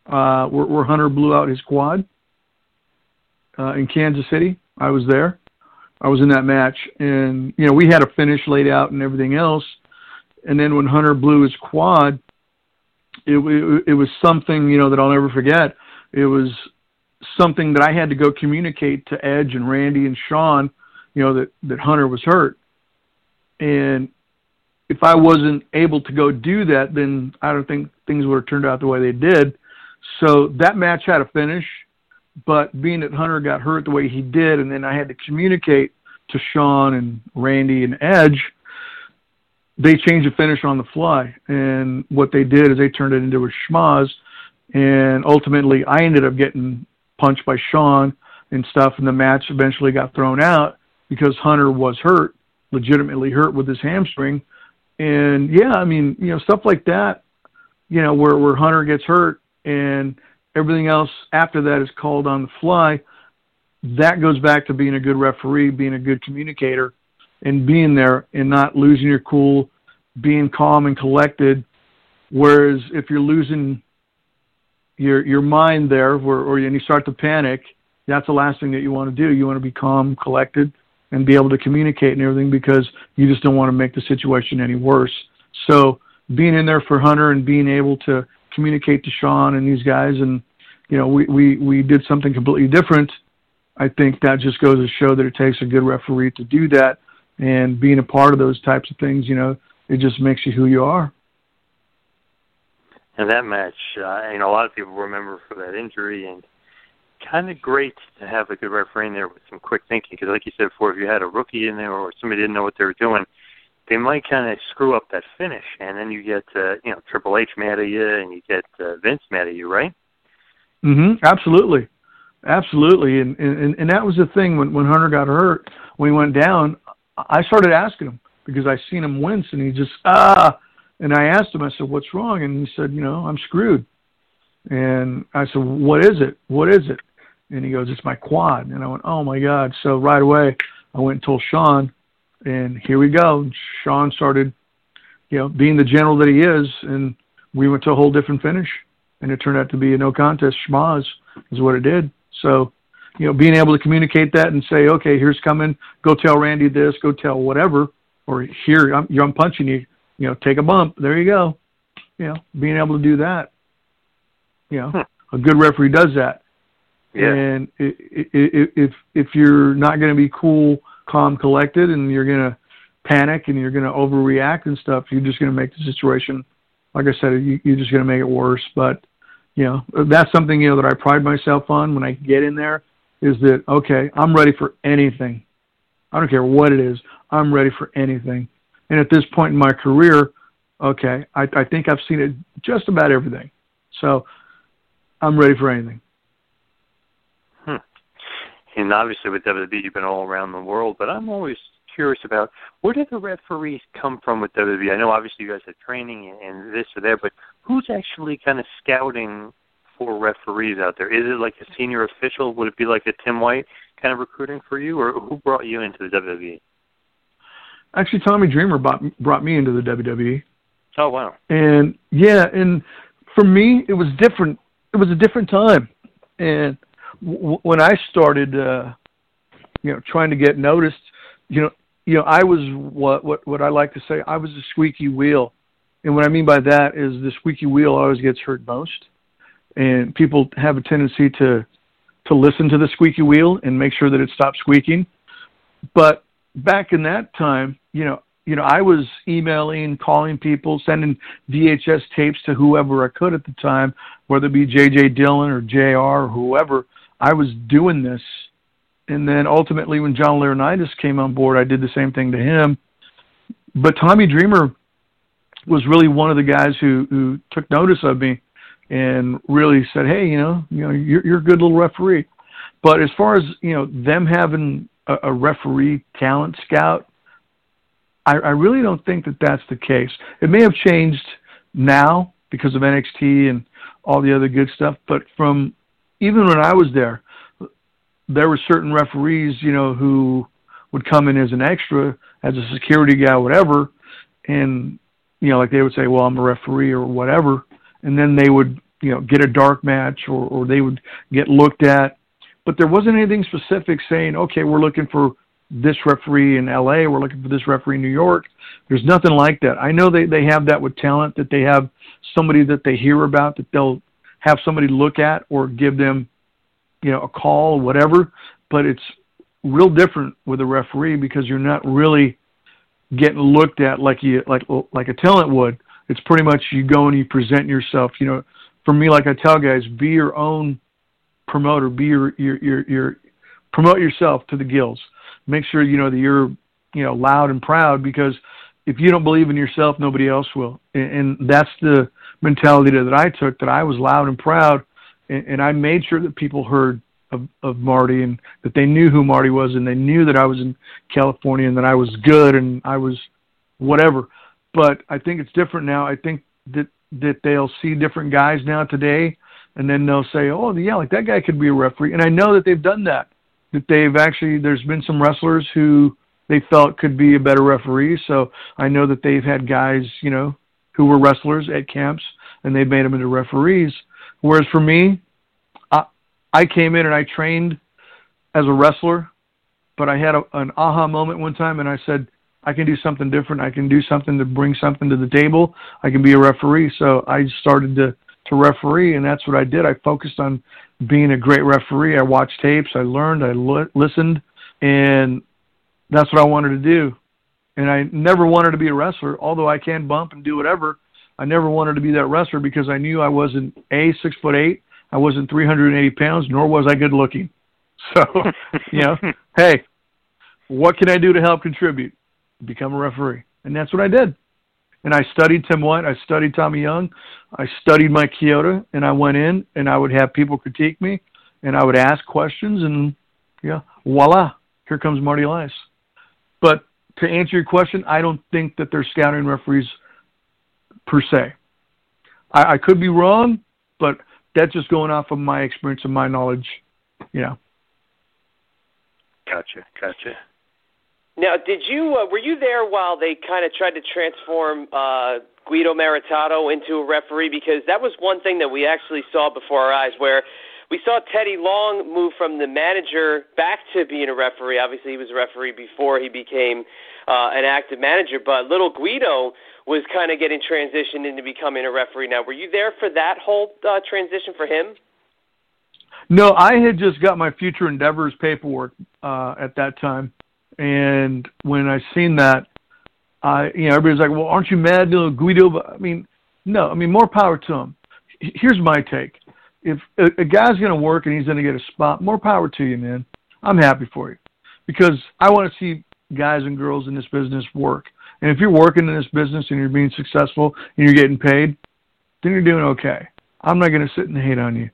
uh, where, where Hunter blew out his quad uh, in Kansas City. I was there. I was in that match, and, you know, we had a finish laid out and everything else. And then when Hunter blew his quad, it, it, it was something, you know, that I'll never forget. It was something that I had to go communicate to Edge and Randy and Shawn, you know, that, that Hunter was hurt. And if I wasn't able to go do that, then I don't think things would have turned out the way they did. So that match had a finish. But being that Hunter got hurt the way he did, and then I had to communicate to Shawn and Randy and Edge, they changed the finish on the fly. And what they did is they turned it into a schmoz. And ultimately, I ended up getting punched by Shawn and stuff, and the match eventually got thrown out because Hunter was hurt, legitimately hurt with his hamstring. And, yeah, I mean, you know, stuff like that, you know, where, where Hunter gets hurt and – everything else after that is called on the fly. That goes back to being a good referee, being a good communicator, and being there and not losing your cool, being calm and collected. Whereas if you're losing your your mind there where, or and you start to panic, that's the last thing that you want to do. You want to be calm, collected, and be able to communicate and everything because you just don't want to make the situation any worse. So being in there for Hunter and being able to communicate to Shawn and these guys, and you know we, we we did something completely different. I think that just goes to show that it takes a good referee to do that, and being a part of those types of things, you know, it just makes you who you are. And that match, uh, you know, a lot of people remember for that injury, and kind of great to have a good referee in there with some quick thinking, because like you said before, if you had a rookie in there or somebody didn't know what they were doing, they might kind of screw up that finish, and then you get, uh, you know, Triple H mad at you, and you get uh, Vince mad at you, right? Mm-hmm. Absolutely. Absolutely. And, and and that was the thing when, when Hunter got hurt, when he went down, I started asking him because I seen him wince, and he just, ah. And I asked him, I said, what's wrong? And he said, you know, I'm screwed. And I said, what is it? What is it? And he goes, it's my quad. And I went, oh, my God. So right away, I went and told Shawn, and here we go. Shawn started, you know, being the general that he is, and we went to a whole different finish, and it turned out to be a no contest schmoz is what it did. So, you know, being able to communicate that and say, okay, here's coming, go tell Randy this, go tell whatever, or here, I'm, I'm punching you, you know, take a bump, there you go. You know, being able to do that, you know, huh. A good referee does that. Yeah. And it, it, it, if if you're not going to be cool, calm, collected, and you're going to panic and you're going to overreact and stuff, you're just going to make the situation, like I said, you, you're just going to make it worse. But, you know, that's something, you know, that I pride myself on when I get in there is that, okay, I'm ready for anything. I don't care what it is. I'm ready for anything. And at this point in my career, okay, I, I think I've seen it just about everything. So I'm ready for anything. Hmm. And obviously with W W E, you've been all around the world, but I'm always curious about where did the referees come from with W W E? I know obviously you guys have training and this or that, but who's actually kind of scouting for referees out there? Is it like a senior official? Would it be like a Tim White kind of recruiting for you, or who brought you into the W W E? Actually, Tommy Dreamer brought, brought me into the W W E. Oh, wow. And, yeah, and for me, it was different. It was a different time. And w- when I started, uh, you know, trying to get noticed, you know, you know, I was what, what, what I like to say, I was a squeaky wheel. And what I mean by that is the squeaky wheel always gets hurt most. And people have a tendency to, to listen to the squeaky wheel and make sure that it stops squeaking. But back in that time, you know, you know, I was emailing, calling people, sending V H S tapes to whoever I could at the time, whether it be J J Dillon or J R or whoever. I was doing this. And then ultimately when John Laurinaitis came on board, I did the same thing to him. But Tommy Dreamer was really one of the guys who, who took notice of me and really said, hey, you know, you know, you're, you're a good little referee. But as far as, you know, them having a, a referee talent scout, I, I really don't think that that's the case. It may have changed now because of N X T and all the other good stuff, but from even when I was there, there were certain referees, you know, who would come in as an extra, as a security guy, whatever, and, you know, like they would say, well, I'm a referee or whatever, and then they would, you know, get a dark match or, or they would get looked at. But there wasn't anything specific saying, okay, we're looking for this referee in L A, we're looking for this referee in New York. There's nothing like that. I know they, they have that with talent, that they have somebody that they hear about, that they'll have somebody look at or give them, you know, a call, whatever. But it's real different with a referee because you're not really getting looked at like you, like, like a talent would. It's pretty much you go and you present yourself. You know, for me, like I tell guys, be your own promoter, be your, your, your, your promote yourself to the gills. Make sure, you know, that you're, you know, loud and proud, because if you don't believe in yourself, nobody else will. And, and that's the mentality that I took, that I was loud and proud. And, and I made sure that people heard of, of Marty and that they knew who Marty was. And they knew that I was in California and that I was good and I was whatever. But I think it's different now. I think that, that they'll see different guys now today. And then they'll say, oh, yeah, like that guy could be a referee. And I know that they've done that. that they've actually, there's been some wrestlers who they felt could be a better referee. So I know that they've had guys, you know, who were wrestlers at camps and they made them into referees. Whereas for me, I, I came in and I trained as a wrestler, but I had a, an aha moment one time and I said, I can do something different. I can do something to bring something to the table. I can be a referee. So I started to, to referee, and that's what I did. I focused on being a great referee. I watched tapes, I learned, I l- listened, and that's what I wanted to do. And I never wanted to be a wrestler, although I can bump and do whatever. I never wanted to be that wrestler because I knew I wasn't a six foot eight, I wasn't three hundred eighty pounds, nor was I good looking. So, you know, hey, what can I do to help contribute? Become a referee. And that's what I did. And I studied Tim White, I studied Tommy Young, I studied Mike Chioda, and I went in, and I would have people critique me, and I would ask questions, and, yeah, voila, here comes Marty Elias. But to answer your question, I don't think that they're scouting referees per se. I, I could be wrong, but that's just going off of my experience and my knowledge, you know. Gotcha, gotcha. Now, did you uh, were you there while they kind of tried to transform uh, Guido Maritato into a referee? Because that was one thing that we actually saw before our eyes, where we saw Teddy Long move from the manager back to being a referee. Obviously, he was a referee before he became uh, an active manager, but little Guido was kind of getting transitioned into becoming a referee. Now, were you there for that whole uh, transition for him? No, I had just got my Future Endeavors paperwork uh, at that time. And when I seen that, I, you know, everybody's like, well, aren't you mad, little Guido? But I mean, no, I mean, more power to him. Here's my take. If a, a guy's going to work and he's going to get a spot, more power to you, man. I'm happy for you, because I want to see guys and girls in this business work. And if you're working in this business and you're being successful and you're getting paid, then you're doing okay. I'm not going to sit and hate on you.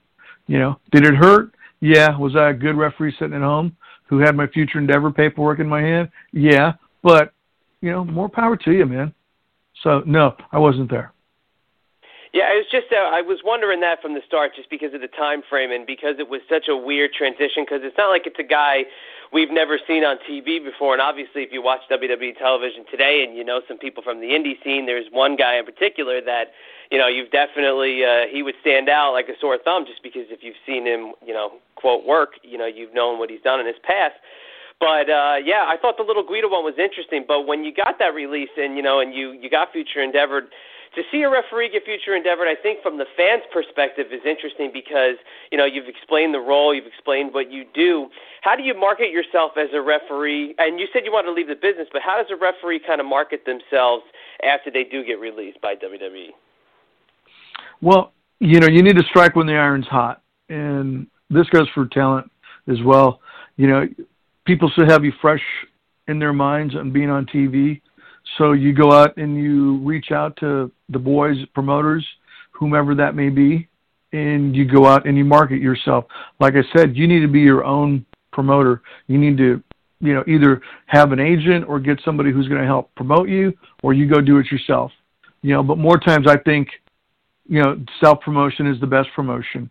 You know, did it hurt? Yeah. Was I a good referee sitting at home who had my future endeavor paperwork in my hand? Yeah. But, you know, more power to you, man. So, no, I wasn't there. Yeah, I was just uh, I was wondering that from the start, just because of the time frame and because it was such a weird transition, because it's not like it's a guy we've never seen on T V before. And obviously, if you watch W W E television today and you know some people from the indie scene, there's one guy in particular that, you know, you've definitely, uh, he would stand out like a sore thumb, just because if you've seen him, you know, quote, work, you know, you've known what he's done in his past. But, uh, yeah, I thought the little Guido one was interesting. But when you got that release and, you know, and you, you got Future Endeavored, to see a referee get Future Endeavored, I think from the fans' perspective is interesting, because, you know, you've explained the role, you've explained what you do. How do you market yourself as a referee? And you said you wanted to leave the business, but how does a referee kind of market themselves after they do get released by W W E? Well, you know, you need to strike when the iron's hot. And this goes for talent as well. You know, people still have you fresh in their minds and being on T V. So you go out and you reach out to the boys, promoters, whomever that may be, and you go out and you market yourself. Like I said, you need to be your own promoter. You need to, you know, either have an agent or get somebody who's going to help promote you, or you go do it yourself. You know, but more times I think, you know, self-promotion is the best promotion.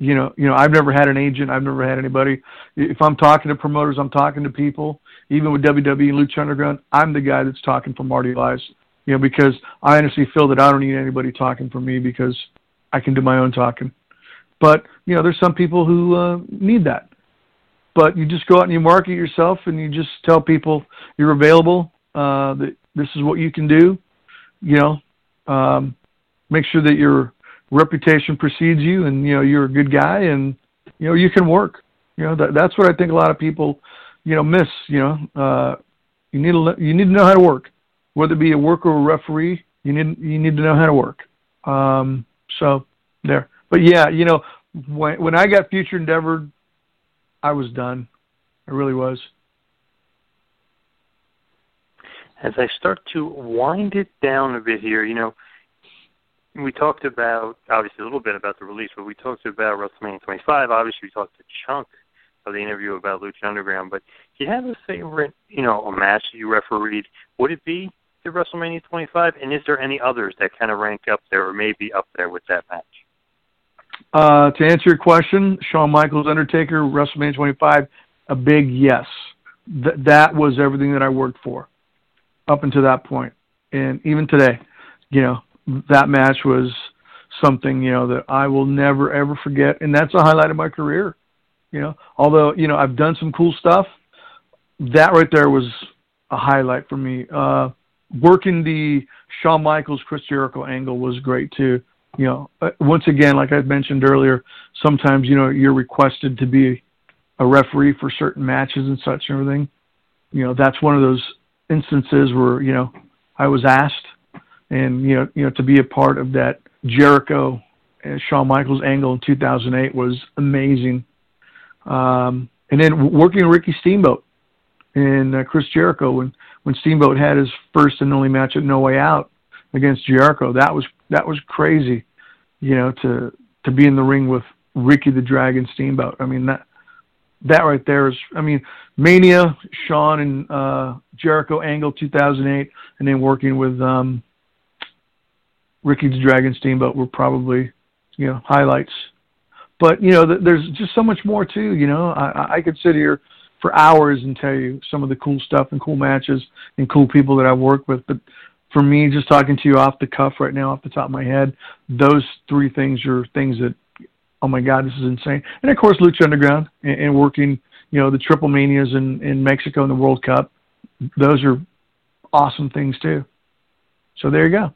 You know, you know, I've never had an agent. I've never had anybody. If I'm talking to promoters, I'm talking to people. Even with W W E and Lucha Underground, I'm the guy that's talking for Marty Elias. You know, because I honestly feel that I don't need anybody talking for me, because I can do my own talking. But, you know, there's some people who uh, need that. But you just go out and you market yourself, and you just tell people you're available, uh, that this is what you can do. You know, um, make sure that you're reputation precedes you, and, you know, you're a good guy, and, you know, you can work. You know, that, that's what I think a lot of people, you know, miss. You know, uh, you need to, you need to know how to work, whether it be a worker or a referee. You need, you need to know how to work. Um, so there, but yeah, you know, when, when I got Future Endeavored, I was done. I really was. As I start to wind it down a bit here, you know, we talked about, obviously, a little bit about the release, but we talked about WrestleMania twenty-five. Obviously, we talked to Chunk of the interview about Lucha Underground. But if you have a favorite, you know, a match that you refereed, would it be the WrestleMania twenty-five? And is there any others that kind of rank up there, or maybe up there with that match? Uh, to answer your question, Shawn Michaels, Undertaker, WrestleMania twenty-five, a big yes. Th- that was everything that I worked for up until that point. And even today, you know, that match was something, you know, that I will never, ever forget. And that's a highlight of my career, you know, although, you know, I've done some cool stuff. That right there was a highlight for me. Uh, working the Shawn Michaels, Chris Jericho angle was great too. You know, once again, like I mentioned earlier, sometimes, you know, you're requested to be a referee for certain matches and such and everything. You know, that's one of those instances where, you know, I was asked, and, you know, you know, to be a part of that Jericho and Shawn Michaels angle in two thousand eight was amazing. Um, and then working Ricky Steamboat and uh, Chris Jericho, when, when Steamboat had his first and only match at No Way Out against Jericho, that was, that was crazy, you know, to, to be in the ring with Ricky the Dragon Steamboat. I mean, that, that right there is, I mean, Mania, Shawn and uh, Jericho angle two thousand eight, and then working with, um, Ricky the Dragon Steamboat were probably, you know, highlights. But, you know, th- there's just so much more, too, you know. I-, I could sit here for hours and tell you some of the cool stuff and cool matches and cool people that I've worked with. But for me, just talking to you off the cuff right now, off the top of my head, those three things are things that, oh, my God, this is insane. And, of course, Lucha Underground and, and working, you know, the Triple Manias in, in Mexico and the World Cup. Those are awesome things, too. So there you go.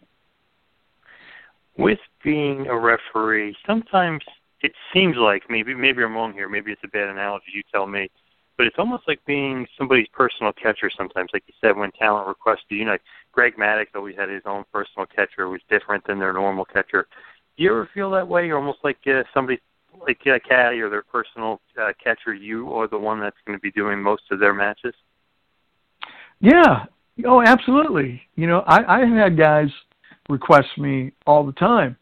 With being a referee, sometimes it seems like, maybe maybe I'm wrong here, maybe it's a bad analogy, you tell me, But it's almost like being somebody's personal catcher sometimes. Like you said, when talent requests you, you know, like Greg Maddox always had his own personal catcher, was different than their normal catcher. Do you ever feel that way? You're almost like uh, somebody like a uh, caddy or their personal uh, catcher, you are the one that's going to be doing most of their matches? Yeah. Oh, absolutely. You know, I, I had guys request me all the time.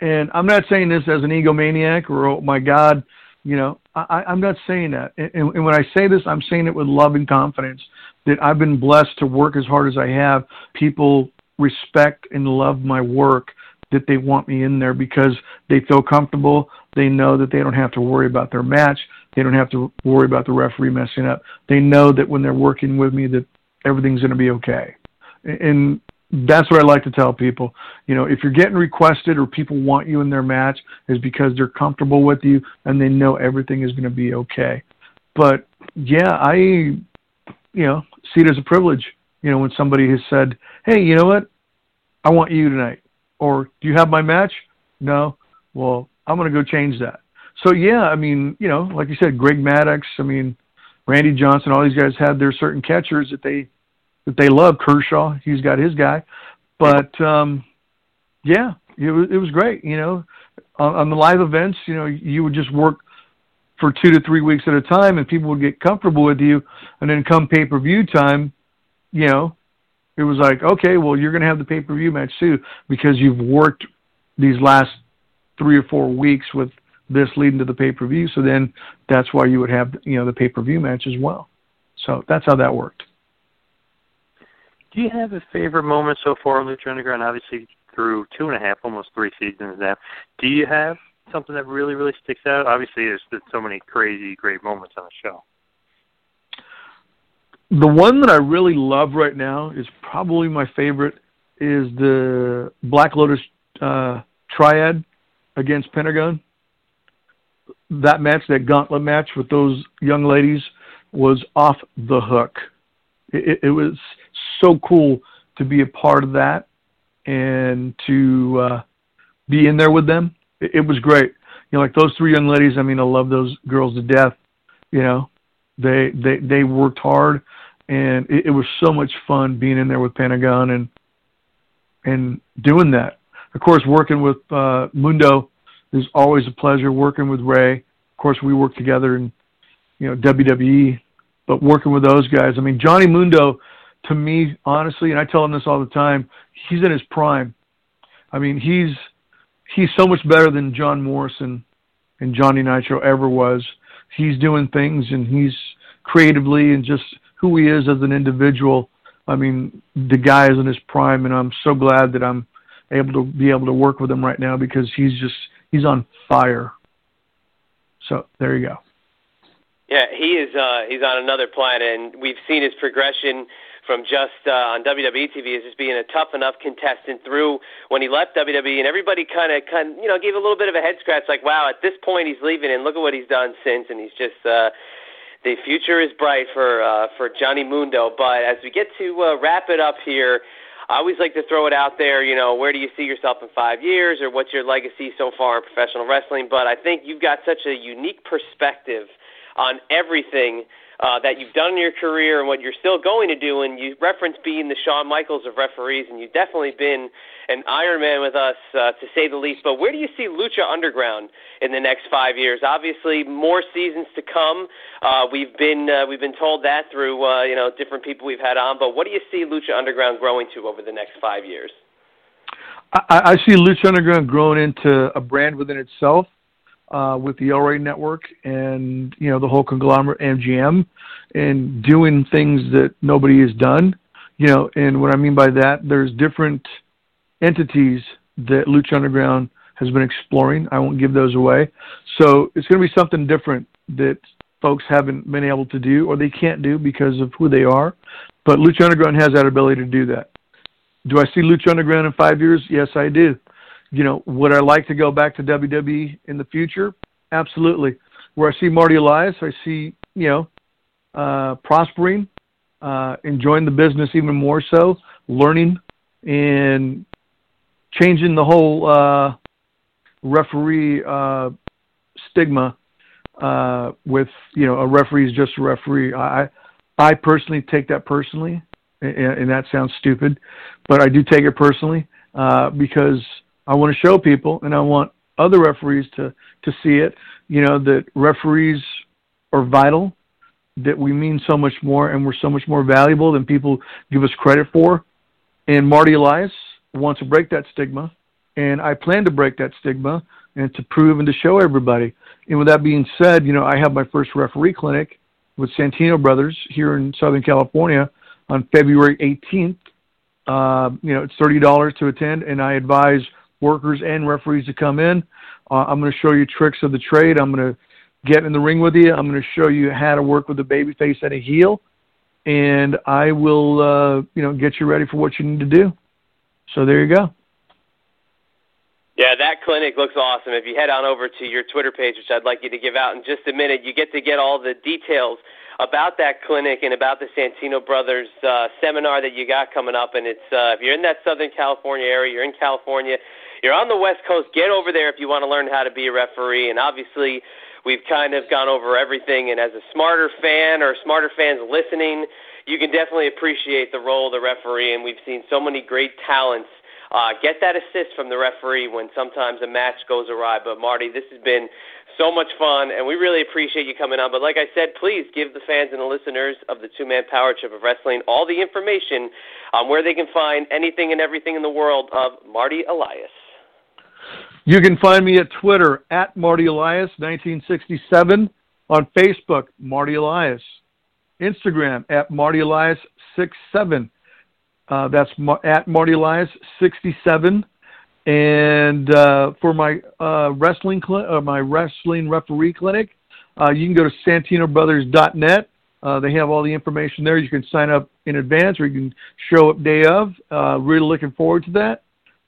And I'm not saying this as an egomaniac or, oh, my God, you know, I, I'm not saying that. And, and when I say this, I'm saying it with love and confidence that I've been blessed to work as hard as I have. People respect and love my work, that they want me in there because they feel comfortable. They know that they don't have to worry about their match. They don't have to worry about the referee messing up. They know that when they're working with me that everything's going to be okay. And that's what I like to tell people. You know, if you're getting requested or people want you in their match, is because they're comfortable with you and they know everything is going to be okay. But yeah, I, you know, see it as a privilege. You know, when somebody has said, hey, you know what? I want you tonight. Or do you have my match? No. Well, I'm going to go change that. So yeah, I mean, you know, like you said, Greg Maddox, I mean, Randy Johnson, all these guys had their certain catchers that they, that they love. Kershaw, he's got his guy, but um, yeah, it was, it was great. You know, on, on the live events, you know, you would just work for two to three weeks at a time and people would get comfortable with you. And then come pay-per-view time, you know, it was like, okay, well, you're going to have the pay-per-view match too, because you've worked these last three or four weeks with this leading to the pay-per-view. So then that's why you would have, you know, the pay-per-view match as well. So that's how that worked. Do you have a favorite moment so far in Lucha Underground? Obviously through two and a half, almost three seasons now. Do you have something that really, really sticks out? Obviously there's been so many crazy, great moments on the show. The one that I really love right now is probably my favorite is the Black Lotus uh, Triad against Pentagon. That match, that gauntlet match with those young ladies was off the hook. It, it was so cool to be a part of that and to uh, be in there with them. It, it was great. You know, like those three young ladies, I mean, I love those girls to death, you know. They they they worked hard, and it, it was so much fun being in there with Pentagon and and doing that. Of course, working with uh, Mundo is always a pleasure. Working with Ray, of course, we work together in, you know, W W E, but working with those guys. I mean, Johnny Mundo, to me, honestly, and I tell him this all the time, he's in his prime. I mean, he's he's so much better than John Morrison and Johnny Nitro ever was. He's doing things, and he's creatively and just who he is as an individual. I mean, the guy is in his prime, and I'm so glad that I'm able to be able to work with him right now because he's just, he's on fire. So there you go. Yeah, he is, uh, he's on another planet, and we've seen his progression from just uh, on W W E T V as just being a tough enough contestant through when he left W W E, and everybody kind of, kind, you know, gave a little bit of a head scratch, like, wow, at this point he's leaving, and look at what he's done since, and he's just uh, the future is bright for uh, for Johnny Mundo. But as we get to uh, wrap it up here, I always like to throw it out there, you know, where do you see yourself in five years, or what's your legacy so far in professional wrestling? But I think you've got such a unique perspective on everything Uh, that you've done in your career and what you're still going to do, and you reference being the Shawn Michaels of referees, and you've definitely been an Iron Man with us, uh, to say the least. But where do you see Lucha Underground in the next five years? Obviously, more seasons to come. Uh, we've been uh, we've been told that through uh, you know, different people we've had on. But what do you see Lucha Underground growing to over the next five years? I, I see Lucha Underground growing into a brand within itself. Uh, with the El Rey Network and, you know, the whole conglomerate M G M, and doing things that nobody has done, you know. And what I mean by that, there's different entities that Lucha Underground has been exploring. I won't give those away. So it's going to be something different that folks haven't been able to do, or they can't do because of who they are. But Lucha Underground has that ability to do that. Do I see Lucha Underground in five years? Yes, I do. You know, would I like to go back to W W E in the future? Absolutely. Where I see Marty Elias, I see, you know, uh, prospering, uh, enjoying the business even more so, learning and changing the whole uh, referee uh, stigma uh, with, you know, a referee is just a referee. I, I personally take that personally, and, and that sounds stupid, but I do take it personally uh, because I want to show people, and I want other referees to, to see it, you know, that referees are vital, that we mean so much more, and we're so much more valuable than people give us credit for. And Marty Elias wants to break that stigma, and I plan to break that stigma and to prove and to show everybody. And with that being said, you know, I have my first referee clinic with Santino Brothers here in Southern California on February eighteenth. Uh, you know, it's thirty dollars to attend, and I advise workers and referees to come in. Uh, I'm going to show you tricks of the trade. I'm going to get in the ring with you. I'm going to show you how to work with a babyface and a heel, and I will, uh, you know, get you ready for what you need to do. So there you go. Yeah, that clinic looks awesome. If you head on over to your Twitter page, which I'd like you to give out in just a minute, you get to get all the details about that clinic and about the Santino Brothers uh, seminar that you got coming up. And it's uh, if you're in that Southern California area, you're in California, you're on the West Coast, get over there if you want to learn how to be a referee. And obviously, we've kind of gone over everything, and as a smarter fan or smarter fans listening, you can definitely appreciate the role of the referee, and we've seen so many great talents uh, get that assist from the referee when sometimes a match goes awry. But, Marty, this has been so much fun, and we really appreciate you coming on. But like I said, please give the fans and the listeners of the two-man power trip of wrestling all the information on where they can find anything and everything in the world of Marty Elias. You can find me at Twitter, at Marty Elias nineteen sixty-seven, on Facebook, Marty Elias, Instagram, at Marty Elias sixty-seven. Uh, that's mar- at Marty Elias sixty-seven. And uh, for my uh, wrestling cl- uh, my wrestling referee clinic, uh, you can go to Santino Brothers dot net. Uh, they have all the information there. You can sign up in advance, or you can show up day of. Uh, really looking forward to that.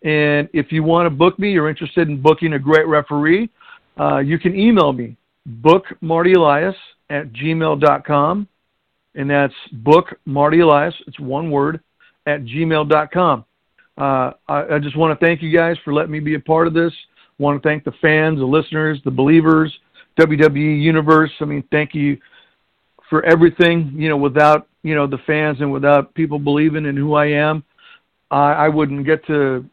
And if you want to book me, you're interested in booking a great referee, uh, you can email me, bookmartyelias at gmail dot com. And that's bookmartyelias, it's one word, at gmail dot com. Uh, I, I just want to thank you guys for letting me be a part of this. I want to thank the fans, the listeners, the believers, W W E Universe. I mean, thank you for everything. You know, without, you know, the fans and without people believing in who I am, I, I wouldn't get to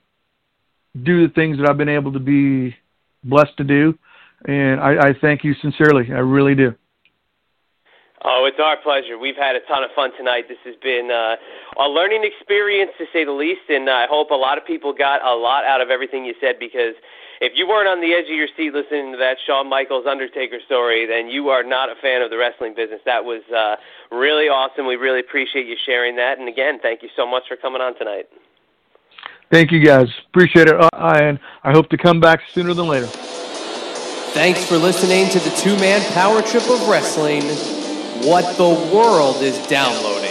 do the things that I've been able to be blessed to do. And I, I thank you sincerely. I really do. Oh, it's our pleasure. We've had a ton of fun tonight. This has been uh, a learning experience, to say the least, and I hope a lot of people got a lot out of everything you said, because if you weren't on the edge of your seat listening to that Shawn Michaels Undertaker story, then you are not a fan of the wrestling business. That was uh, really awesome. We really appreciate you sharing that. And again, thank you so much for coming on tonight. Thank you, guys. Appreciate it. Uh, and I hope to come back sooner than later. Thanks for listening to the two-man power trip of wrestling. What the world is downloading.